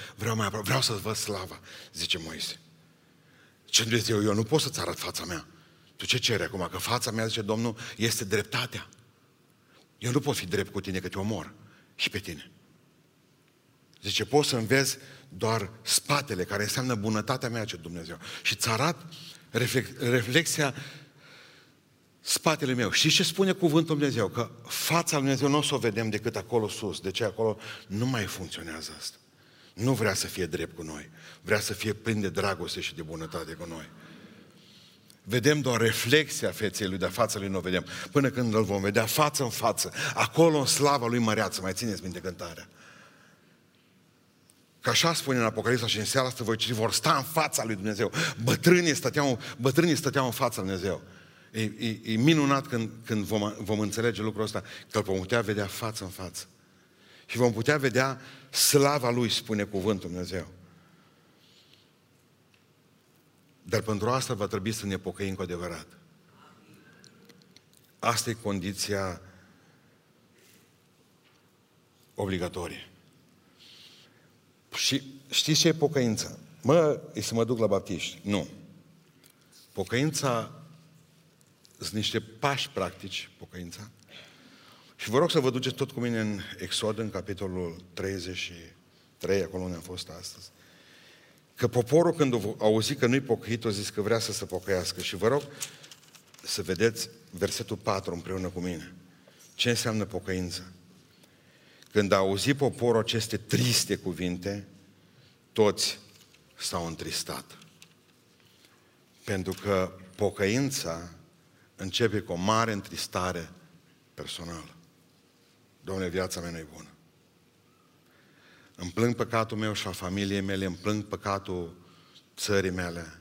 vreau să-ți văd slava, zice Moise. Ce Dumnezeu, eu nu pot să-ți arăt fața mea. Tu ce ceri acum? Că fața mea, zice Domnul, este dreptatea. Eu nu pot fi drept cu tine, că te omor și pe tine. Zice, poți să-mi vezi doar spatele, care înseamnă bunătatea mea, ce Dumnezeu. Și ți arăt reflexia spatele meu. Știți ce spune cuvântul Dumnezeu? Că fața lui Dumnezeu nu o să o vedem decât acolo sus. De ce acolo nu mai funcționează asta. Nu vrea să fie drept cu noi. Vrea să fie plin de dragoste și de bunătate cu noi. Vedem doar reflexia feței lui, dar fața lui nu o vedem. Până când îl vom vedea față în față, acolo în slava lui măreață. Mai țineți minte cântarea. Că așa spune în Apocalipsa și în seara asta voi citi, vor sta în fața lui Dumnezeu. Bătrânii stăteau în fața lui Dumnezeu. E minunat când vom înțelege lucrul ăsta, că îl vom putea vedea față în față. Și vom putea vedea slava Lui, spune cuvântul Dumnezeu. Dar pentru asta va trebui să ne pocăim cu adevărat. Asta e condiția obligatorie. Și știți ce e pocăința? E să mă duc la baptiști. Nu. Pocăința sunt niște pași practici, pocăința. Și vă rog să vă duceți tot cu mine în Exod, în capitolul 33, acolo unde am fost astăzi. Că poporul când a auzit că nu-i pocăit, a zis că vrea să se pocăiască. Și vă rog să vedeți versetul 4 împreună cu mine. Ce înseamnă pocăință? Când a auzit poporul aceste triste cuvinte, toți s-au întristat. Pentru că pocăința începe cu o mare întristare personală. Doamne, viața mea nu e bună. Îmi plâng păcatul meu și al familiei mele, îmi plâng păcatul țării mele.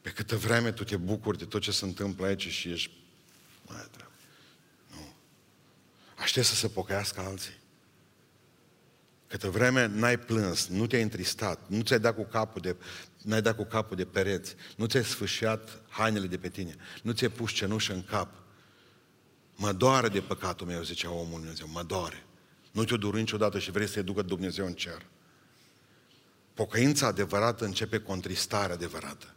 Pe câtă vreme tu te bucuri de tot ce se întâmplă aici și ești mai trebuie. Nu. Aștept să se pocăiască alții. Câtă vreme n-ai plâns, nu te-ai întristat, nu ți-ai dat cu capul de... n-ai dat cu capul de pereți, nu ți-ai sfâșiat hainele de pe tine, nu ți-ai pus cenușă în cap. Mă doare de păcatul meu, zicea omul Dumnezeu, mă doare. Nu te-o duri niciodată și vrei să-i ducă Dumnezeu în cer. Pocăința adevărată începe cu o întristare adevărată.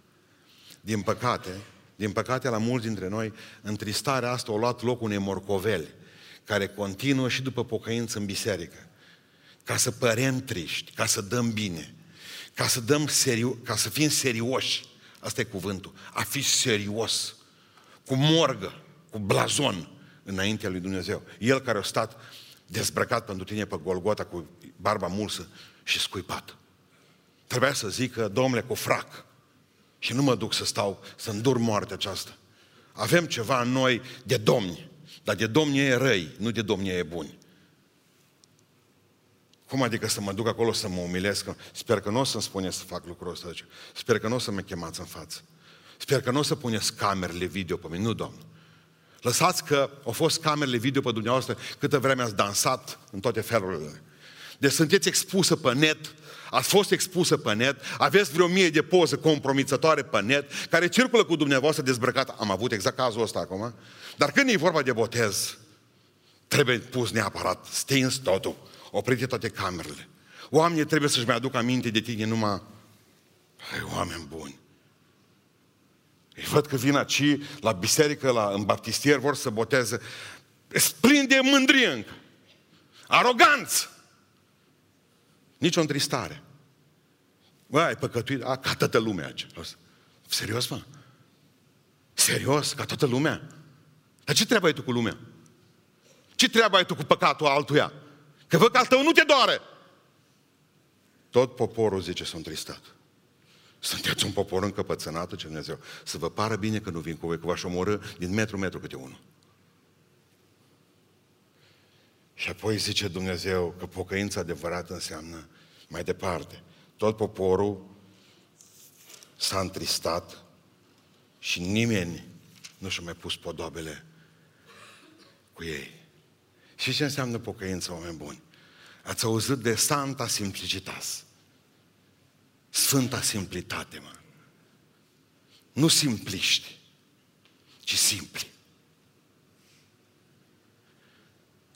Din păcate la mulți dintre noi, întristarea asta a luat loc unei morcoveli, care continuă și după pocăință în biserică. Ca să părem triști, ca să dăm bine. Ca să fim serioși. Asta e cuvântul. A fi serios. Cu morgă, cu blazon înaintea lui Dumnezeu. El care a stat dezbrăcat pentru tine pe Golgota cu barba mulsă și scuipat. Trebuia să zică, domnule, cu frac. Și nu mă duc să stau, să îndur moartea aceasta. Avem ceva în noi de domni. Dar de domni e răi, nu de domni e buni. Cum adică să mă duc acolo să mă umilesc? Sper că nu o să-mi spuneți să fac lucrul ăsta. Sper că nu o să mă chemați în față. Sper că nu o să puneți camerele video pe mine. Nu, Doamne. Lăsați că au fost camerele video pe dumneavoastră câtă vreme ați dansat în toate felurile. Deci sunteți expusă pe net ați fost expusă pe net, aveți vreo 1000 de poze compromițătoare pe net, care circulă cu dumneavoastră dezbrăcat. Am avut exact cazul ăsta acum. Dar când e vorba de botez, trebuie pus neapărat, stins totul, oprite toate camerele. Oamenii trebuie să-și mai aducă aminte de tine numai, hai, oameni buni. Îi văd că vin aici, la biserică, în baptistier, vor să boteze. Îți prinde mândrie încă. Aroganță. Nici o întristare. Băi, ai păcătuit, ca toată lumea aici. Serios, mă? Serios, ca toată lumea? Dar ce treabă ai tu cu lumea? Ce treabă ai tu cu păcatul altuia? Că văd că al tău nu te doare. Tot poporul zice, sunt tristat. Sunteți un popor încăpățânat, ce Dumnezeu. Să vă pară bine că nu vin cu voi, că v-aș omorâ din metru câte unul. Și apoi zice Dumnezeu că pocăința adevărată înseamnă mai departe. Tot poporul s-a întristat și nimeni nu și-a mai pus podobele cu ei. Și ce înseamnă pocăință, oameni buni? Ați auzit de Santa Simplicitas. Sfânta simplitate, mă. Nu simpliști, ci simpli.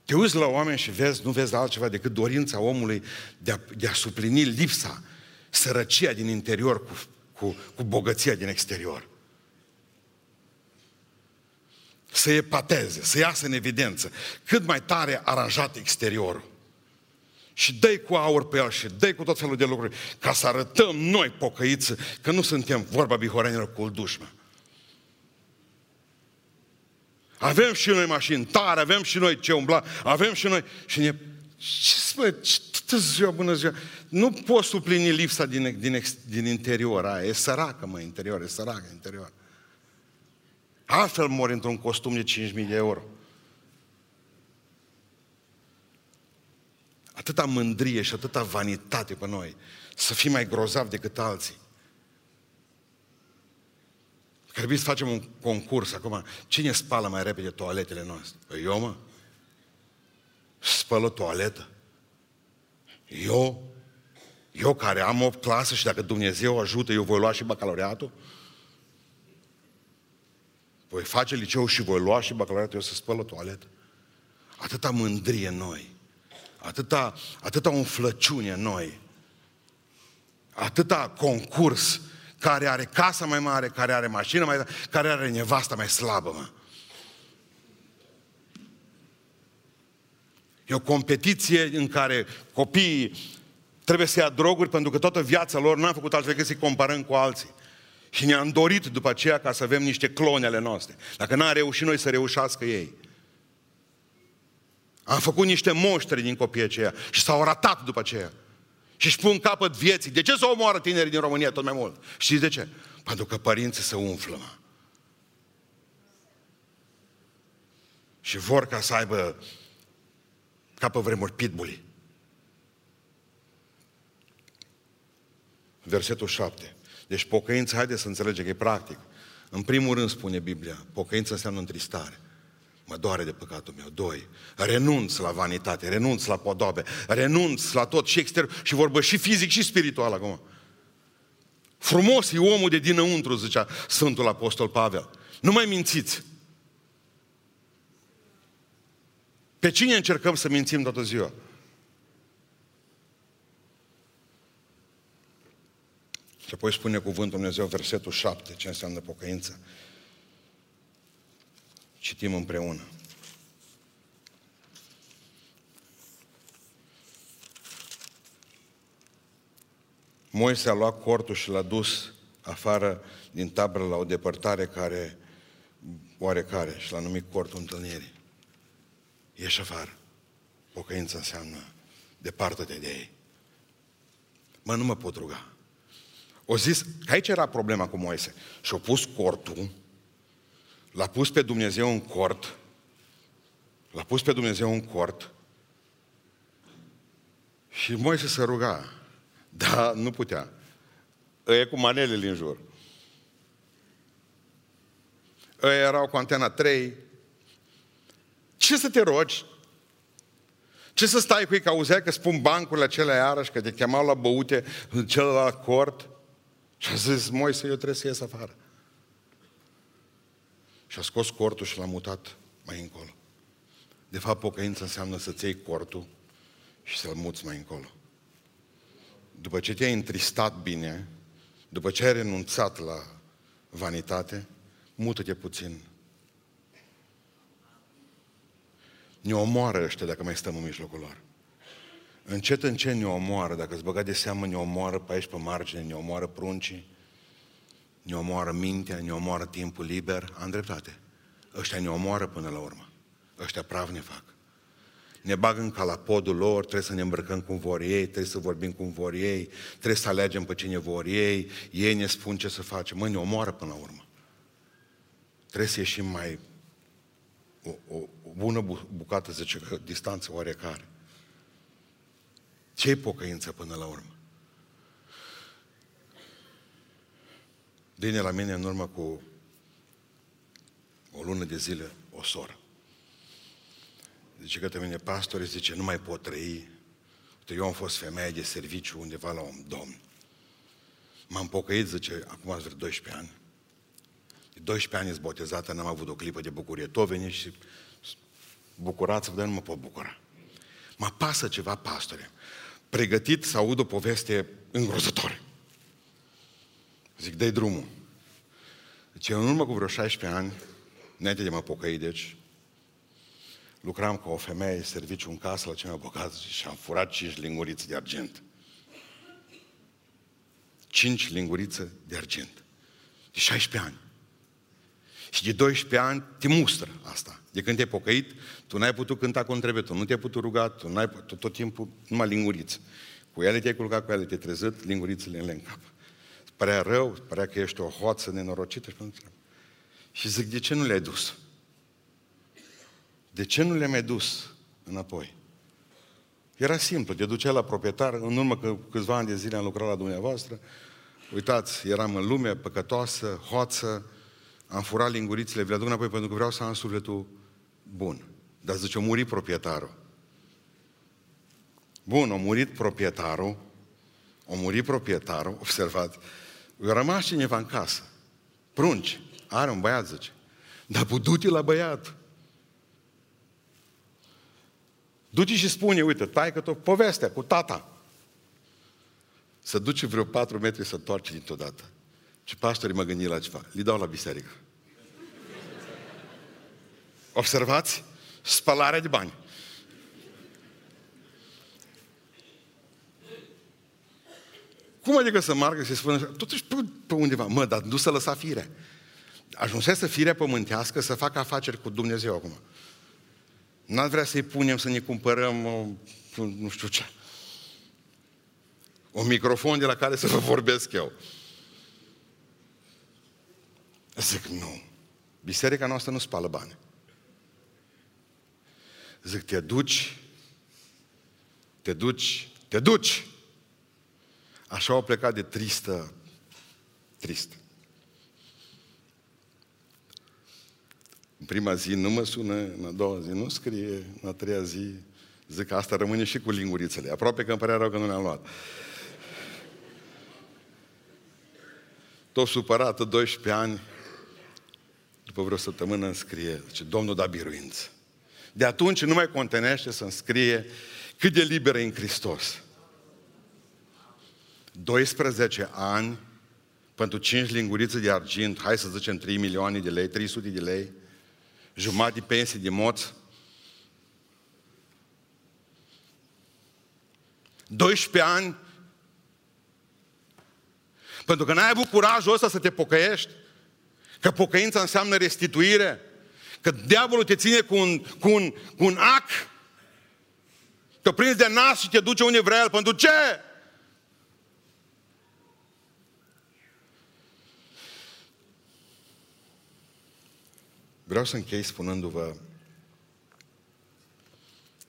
Te uiți la oameni și vezi, nu vezi altceva decât dorința omului de a suplini lipsa, sărăcia din interior cu bogăția din exterior. Să epateze, să iasă în evidență cât mai tare aranjat exteriorul. Și dă-i cu aur pe el și dă-i cu tot felul de lucruri ca să arătăm noi, pocăiță, că nu suntem vorba bihorenilor cu dușmă. Avem și noi mașini tare, avem și noi ce umbla, avem și noi... Și ne... Ce ziua, bună ziua! Nu poți suplini lipsa din interior, aia e săracă, mă, interior, e săracă, interior. Altfel mori într-un costum de 5.000 de euro. Atâta mândrie și atâta vanitate pe noi, să fim mai grozavi decât alții. Trebuie să facem un concurs acum. Cine spală mai repede toaletele noastre? Eu, mă? Spăl o toaletă? Eu care am 8 clase și dacă Dumnezeu ajută, eu voi lua și bacalaureatul? Voi face liceu și voi lua și bacalaureatul, eu să spăl o toaletă? Atâta mândrie noi. Atâta umflăciune noi, atâta concurs, care are casa mai mare, care are mașină mai mare, care are nevasta mai slabă, mă. E o competiție în care copiii trebuie să ia droguri pentru că toată viața lor n-am făcut altfel decât să-i comparăm cu alții. Și ne-am dorit după aceea ca să avem niște clone ale noastre. Dacă n-am reușit noi, să reușească ei. Am făcut niște monștri din copiii aceia și s-au ratat după aceea. Și își pun capăt vieții. De ce se omoară tinerii din România tot mai mult? Știți de ce? Pentru că părinții se umflă, mă. Și vor ca să aibă, ca pe vremuri, pitbulii. Versetul 7. Deci pocăință, haideți să înțelegem că e practic. În primul rând spune Biblia, pocăință înseamnă întristare. Mă doare de păcatul meu. 2. Renunț la vanitate, renunț la podobe, renunț la tot și exterior și vorbă și fizic și spiritual acum. Frumos e omul de dinăuntru, zicea Sfântul Apostol Pavel. Nu mai mințiți. Pe cine încercăm să mințim toată ziua? Și apoi spune cuvântul Dumnezeu, versetul 7, ce înseamnă pocăință. Citim împreună. Moise a luat cortul și l-a dus afară din tabără la o depărtare care oarecare și l-a numit cortul întâlnirii. Ieși afară. Pocăința înseamnă departe-te de ei. Mă, nu mă pot ruga. O zis, că aici era problema cu Moise. Și-a pus cortul, l-a pus pe Dumnezeu în cort, l-a pus pe Dumnezeu în cort și Moise se ruga, dar nu putea. Ăia cu manelele în jur. Ăia erau cu antena 3. Ce să te rogi? Ce să stai cu ei, că auzeai că spun bancurile acelea iarăși, că te chemau la băute în celălalt cort? Și a zis Moise, eu trebuie să ies afară. Și a scos cortul și l-a mutat mai încolo. De fapt, pocăință înseamnă să-ți iei cortul și să-l muți mai încolo. După ce te-ai întristat bine, după ce ai renunțat la vanitate, mută-te puțin. Ne omoară ăștia dacă mai stăm în mijlocul lor. Încet, încet ne omoară. Dacă îți băga de seamă, ne omoară pe aici, pe margine, ne omoară pruncii, ne omoară mintea, ne omoară timpul liber. Am dreptate. Ăștia ne omoară până la urmă. Ăștia praf ne fac. Ne bagă în calapodul lor, trebuie să ne îmbrăcăm cum vor ei, trebuie să vorbim cum vor ei, trebuie să alegem pe cine vor ei, ei ne spun ce să facem. Mă, ne omoară până la urmă. Trebuie să ieșim mai... O bună bucată, zice, distanță oarecare. Ce-i pocăință până la urmă? Vine la mine în urmă cu o lună de zile o soră. Zice către mine, pastore, zice, nu mai pot trăi. Eu am fost femeie de serviciu undeva la un domn. M-am pocăit, zice, acum ați vreo 12 ani. De 12 ani ești botezată, n-am avut o clipă de bucurie. Tot veni și bucurați-vă, dar nu mă pot bucura. Mă apasă ceva, pastore. Pregătit să aud o poveste îngrozătoare. Zic, dă-i drumul. Deci, în urmă cu vreo 16 ani, înainte de mă pocăi, deci, lucram cu o femeie, serviciu în casă, la cei mai bogați, și am furat 5 lingurițe de argint. 5 lingurițe de argint. De 16 ani. Și de 12 ani te mustră asta. De când te-ai pocăit, tu n-ai putut cânta cum trebuie, tu nu te-ai putut ruga, tu n-ai putut, tot timpul numai linguriți. Cu ele te-ai culcat, cu ele te-ai trezit, lingurițele în cap. Îți părea rău, îți părea că ești o hoață nenorocită. Și zic, de ce nu le-ai dus? De ce nu le-ai mai dus înapoi? Era simplu, te duceai la proprietar, în urmă că câțiva ani de zile am lucrat la dumneavoastră, uitați, eram în lume păcătoasă, hoață, am furat lingurițele, vi le aduc înapoi pentru că vreau să am sufletul bun. Dar zice, a murit proprietarul. Bun, a murit proprietarul, observați, a rămas cineva în casă, prunci, are un băiat, zice, dar du-te la băiat. Du-te și spune, uite, taică-te povestea cu tata. Să duce vreo 4 metri să întoarce dintr-o dată. Și pastorii mă gândi la ceva. Li dau la biserică. Observați? Spălarea de bani. Cum adică să margă și să spună așa? Totuși pe undeva. Mă, dar nu să lăsa firea. Ajunsese firea pământească să facă afaceri cu Dumnezeu acum. N-ar vrea să-i punem să ne cumpărăm nu știu ce. Un microfon de la care să vă vorbesc eu. Zic, nu. Biserica noastră nu spală bani. Zic, te duci. Așa au plecat de tristă. În prima zi nu mă sună, în a doua zi nu scrie, în a treia zi zic, asta rămâne și cu lingurițele. Aproape că îmi părea rău că nu le-am luat. Tot supărată, 12 ani, după vreo săptămână îmi scrie, zice, Domnul da biruință. De atunci nu mai contenește să-mi scrie cât de liberă e în Hristos. 12 ani, pentru 5 lingurițe de argint, hai să zicem 3 milioane de lei, 300 de lei, jumătate pensii de moț. 12 ani, pentru că n-ai avut curajul ăsta să te pocăiești. Că pocăința înseamnă restituire. Că diavolul te ține cu un ac. Te prinzi de nas și te duce unde vrea el. Pentru ce? Vreau să închei spunându-vă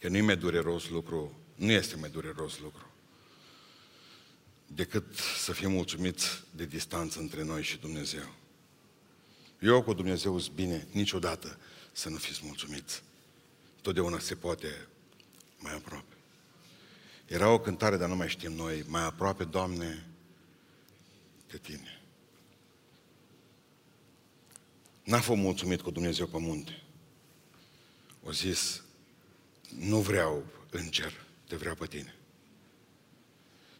că nu este mai dureros lucru. Decât să fim mulțumiți de distanță între noi și Dumnezeu. Eu cu Dumnezeu sunt bine, niciodată să nu fiți mulțumiți. Totdeauna se poate mai aproape. Era o cântare, dar nu mai știm noi, mai aproape, Doamne, de Tine. N-a fost mulțumit cu Dumnezeu pe munte. O zis, nu vreau în cer, te vreau pe Tine.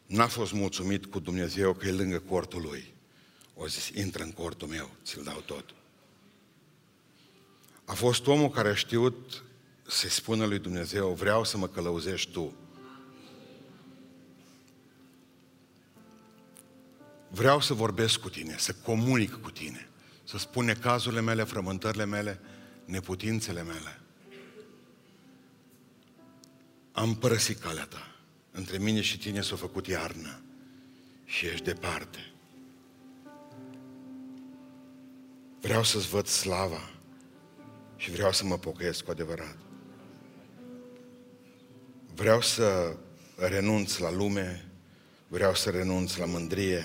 N-a fost mulțumit cu Dumnezeu că e lângă cortul Lui. O zis, intră în cortul meu, ți-l dau tot. A fost omul care a știut să-i spună lui Dumnezeu, vreau să mă călăuzești Tu. Vreau să vorbesc cu Tine, să comunic cu Tine, să spun necazurile mele, frământările mele, neputințele mele. Am părăsit calea Ta. Între mine și Tine s-a făcut iarnă și ești departe. Vreau să-ți văd slava și vreau să mă pocăiesc cu adevărat. Vreau să renunț la lume, vreau să renunț la mândrie,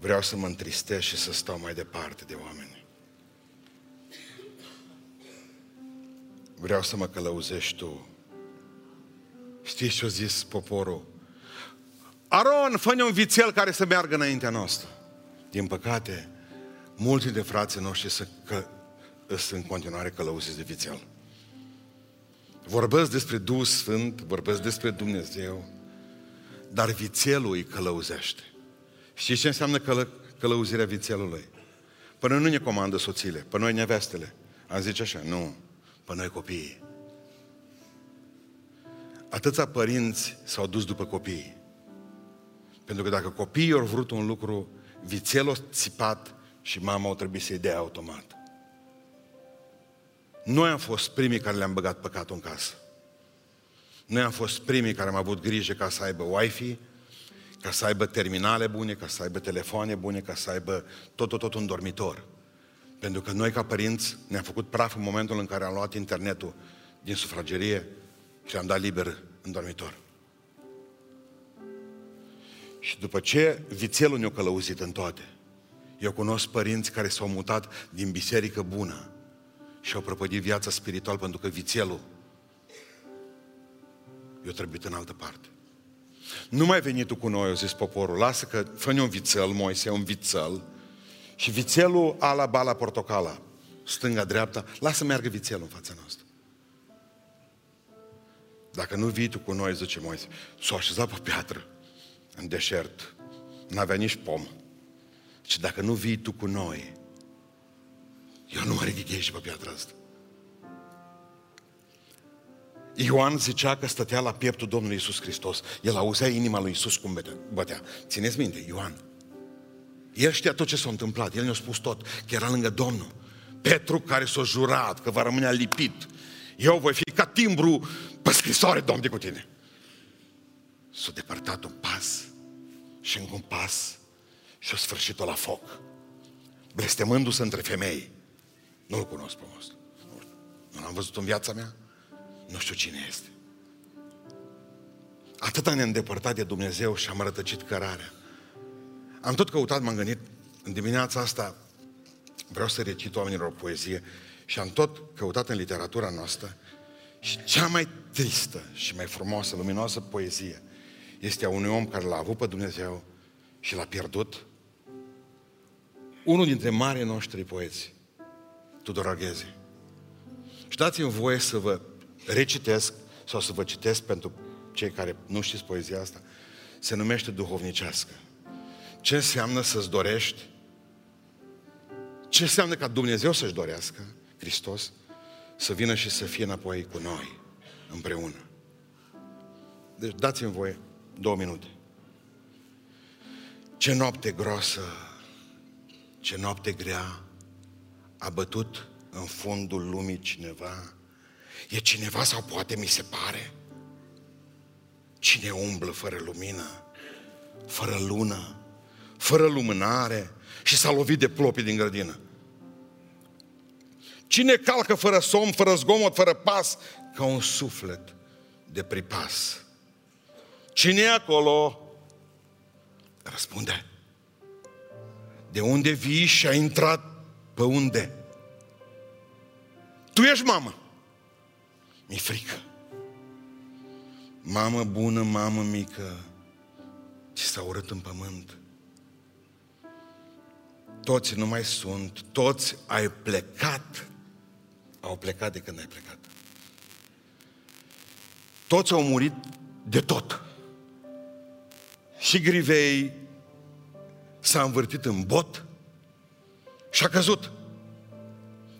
vreau să mă întristez și să stau mai departe de oameni. Vreau să mă călăuzești Tu. Știți ce a zis poporul? Aron, fă-ne un vițel care să meargă înaintea noastră. Din păcate, mulți de frații noștri sunt în continuare călăuziți de vițel. Vorbesc despre Duhul Sfânt, vorbesc despre Dumnezeu, dar vițelul îi călăuzește. Știți ce înseamnă călăuzirea vițelului? Păi noi nu ne comandă soțiile, păi noi nevestele. Am zice așa, nu, păi noi copiii. Atâția părinți s-au dus după copiii. Pentru că dacă copiii au vrut un lucru, vițelul a țipat și mama o trebuie să-i dea automat. Noi am fost primii care le-am băgat păcatul în casă. Noi am fost primii care am avut grijă ca să aibă wifi, ca să aibă terminale bune, ca să aibă telefoane bune, ca să aibă tot un dormitor. Pentru că noi ca părinți ne-am făcut praf în momentul în care am luat internetul din sufragerie și am dat liber în dormitor. Și după ce vițelul ne-a călăuzit în toate. Eu cunosc părinți care s-au mutat din biserică bună și au prăpădit viața spirituală pentru că vițelul i-a trebuit în altă parte. Nu mai veni tu cu noi, a zis poporul, lasă că fă-ne un vițel, Moise, un vițel. Și vițelul ala, bala, portocala, stânga, dreapta, lasă meargă vițelul în fața noastră. Dacă nu vii tu cu noi, zice Moise, s-o așeza pe piatră în deșert, n-avea nici pom. Și dacă nu vii tu cu noi, eu nu mă ridic aici pe piatra asta. Ioan zicea că stătea la pieptul Domnului Iisus Hristos. El auzea inima lui Iisus cum bătea. Țineți minte, Ioan. El știa tot ce s-a întâmplat. El ne-a spus tot, că era lângă Domnul. Petru care s-a jurat că va rămâne lipit. Eu voi fi ca timbru pe scrisoare, Domnul, cu Tine. S-a depărtat un pas și încă un pas și a sfârșit-o la foc. Blestemându-se între femei. Nu-l cunosc pe ăsta. Nu l-am văzut în viața mea. Nu știu cine este. Atât ne-am îndepărtat de Dumnezeu și am rătăcit cărarea. Am tot căutat, m-am gândit, în dimineața asta vreau să recit oamenilor o poezie și am tot căutat în literatura noastră și cea mai tristă și mai frumoasă, luminoasă poezie este a unui om care l-a avut pe Dumnezeu și l-a pierdut. Unul dintre marii noștri poeți, Tudor Arghezi. Și dați-mi voie să vă recitesc sau să vă citesc pentru cei care nu știți poezia asta. Se numește duhovnicească. Ce înseamnă să-ți dorești? Ce înseamnă ca Dumnezeu să-și dorească, Hristos, să vină și să fie înapoi cu noi, împreună? Deci dați-mi voie 2 minute. Ce noapte groasă, ce noapte grea, a bătut în fundul lumii cineva. E cineva sau poate mi se pare? Cine umblă fără lumină, fără lună, fără lumânare și s-a lovit de plopii din grădină? Cine calcă fără somn, fără zgomot, fără pas, ca un suflet de pripas? Cine e acolo? Răspunde. De unde vii și ai intrat pe unde? Tu ești mamă. Mi-e frică. Mamă bună, mamă mică, ce s-a urât în pământ. Toți nu mai sunt, toți ai plecat. Au plecat de când ai plecat. Toți au murit de tot. Și Grivei s-a învârtit în bot și a căzut.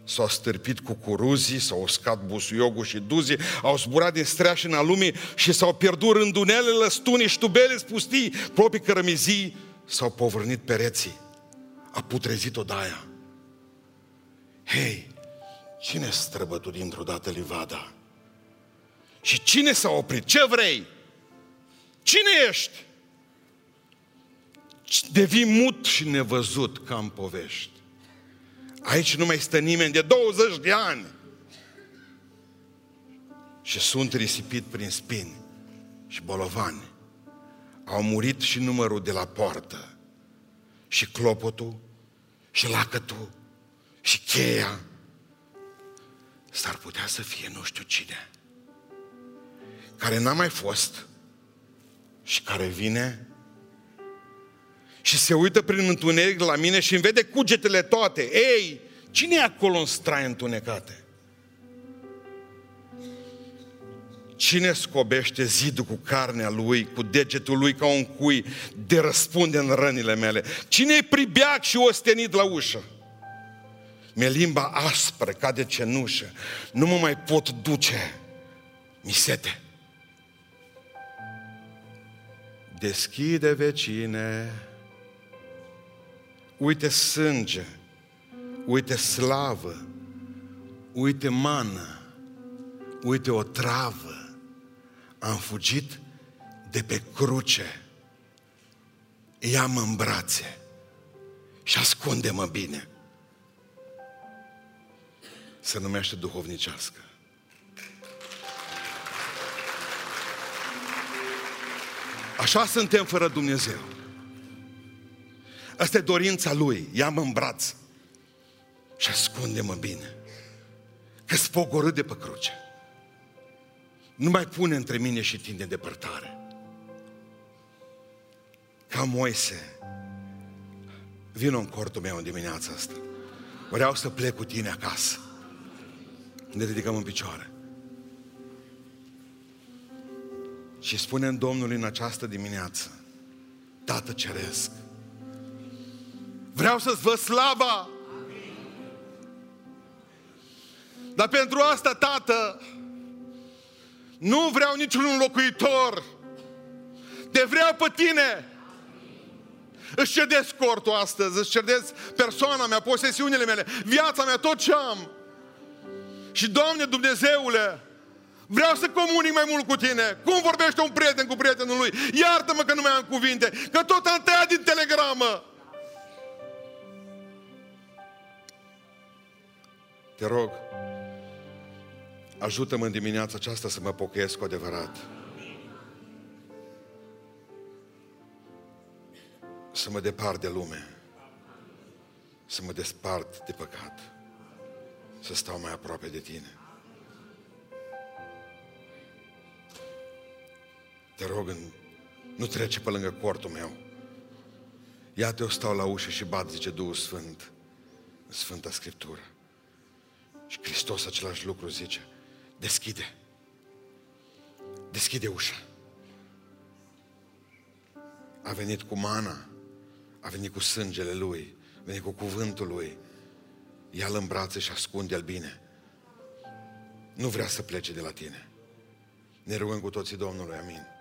S-au stârpit cucuruzii, s-au uscat busuiogul și duzii, au zburat din streașina lumii și s-au pierdut rândunelele, stunii, ștubele, pustii, proprii cărămizii, s-au povârnit pereții. A putrezit odaia. Hei, cine străbătut dintr-o dată livada? Și cine s-a oprit? Ce vrei? Cine ești? Devii mut și nevăzut ca în povești. Aici nu mai stă nimeni de 20 de ani. Și sunt risipit prin spini și bolovani. Au murit și numărul de la poartă. Și clopotul, și lacătul, și cheia. S-ar putea să fie nu știu cine, care n-a mai fost și care vine și se uită prin întuneric la mine și îmi vede cugetele toate. Ei, cine e acolo în straie întunecate? Cine scobește zidul cu carnea lui, cu degetul lui ca un cui de răspunde în rănile mele? Cine e pribeac și ostenit la ușă? Mi-e limba aspră ca de cenușă. Nu mă mai pot duce. Mi sete. Deschide, vecine. Uite sânge, uite slavă, uite mană, uite o travă. Am fugit de pe cruce. Ia-mă în brațe și ascunde-mă bine. Se numește duhovnicească. Așa suntem fără Dumnezeu. Asta e dorința Lui. Ia-mă în braț și ascunde-mă bine, că-s pogorât de pe cruce. Nu mai pune între mine și tine depărtare. Ca Moise, vină în cortul meu în dimineața asta. Vreau să plec cu tine acasă. Ne ridicăm în picioare. Și spunem Domnului în această dimineață: Tată Ceresc, vreau să-ți văd slava. Amin. Dar pentru asta, Tată, nu vreau niciun locuitor. Te vreau pe tine. Îți cedez cortul astăzi, îți cedez persoana mea, posesiunile mele, viața mea, tot ce am. Și, Doamne Dumnezeule, vreau să comunic mai mult cu Tine. Cum vorbește un prieten cu prietenul lui? Iartă-mă că nu mai am cuvinte, că tot am tăiat din telegramă. Te rog, ajută-mă în dimineața aceasta să mă pocăiesc cu adevărat. Să mă depart de lume. Să mă despart de păcat. Să stau mai aproape de Tine. Te rog, nu trece pe lângă cortul meu. Iată, eu stau la ușă și bat, zice Duhul Sfânt, în Sfânta Scriptură. Și Hristos același lucru zice: deschide. Deschide ușa. A venit cu mana, a venit cu sângele Lui, a venit cu cuvântul Lui. Ia-L în brațe și ascunde-L bine. Nu vrea să plece de la Tine. Ne rugăm cu toții Domnului, amin.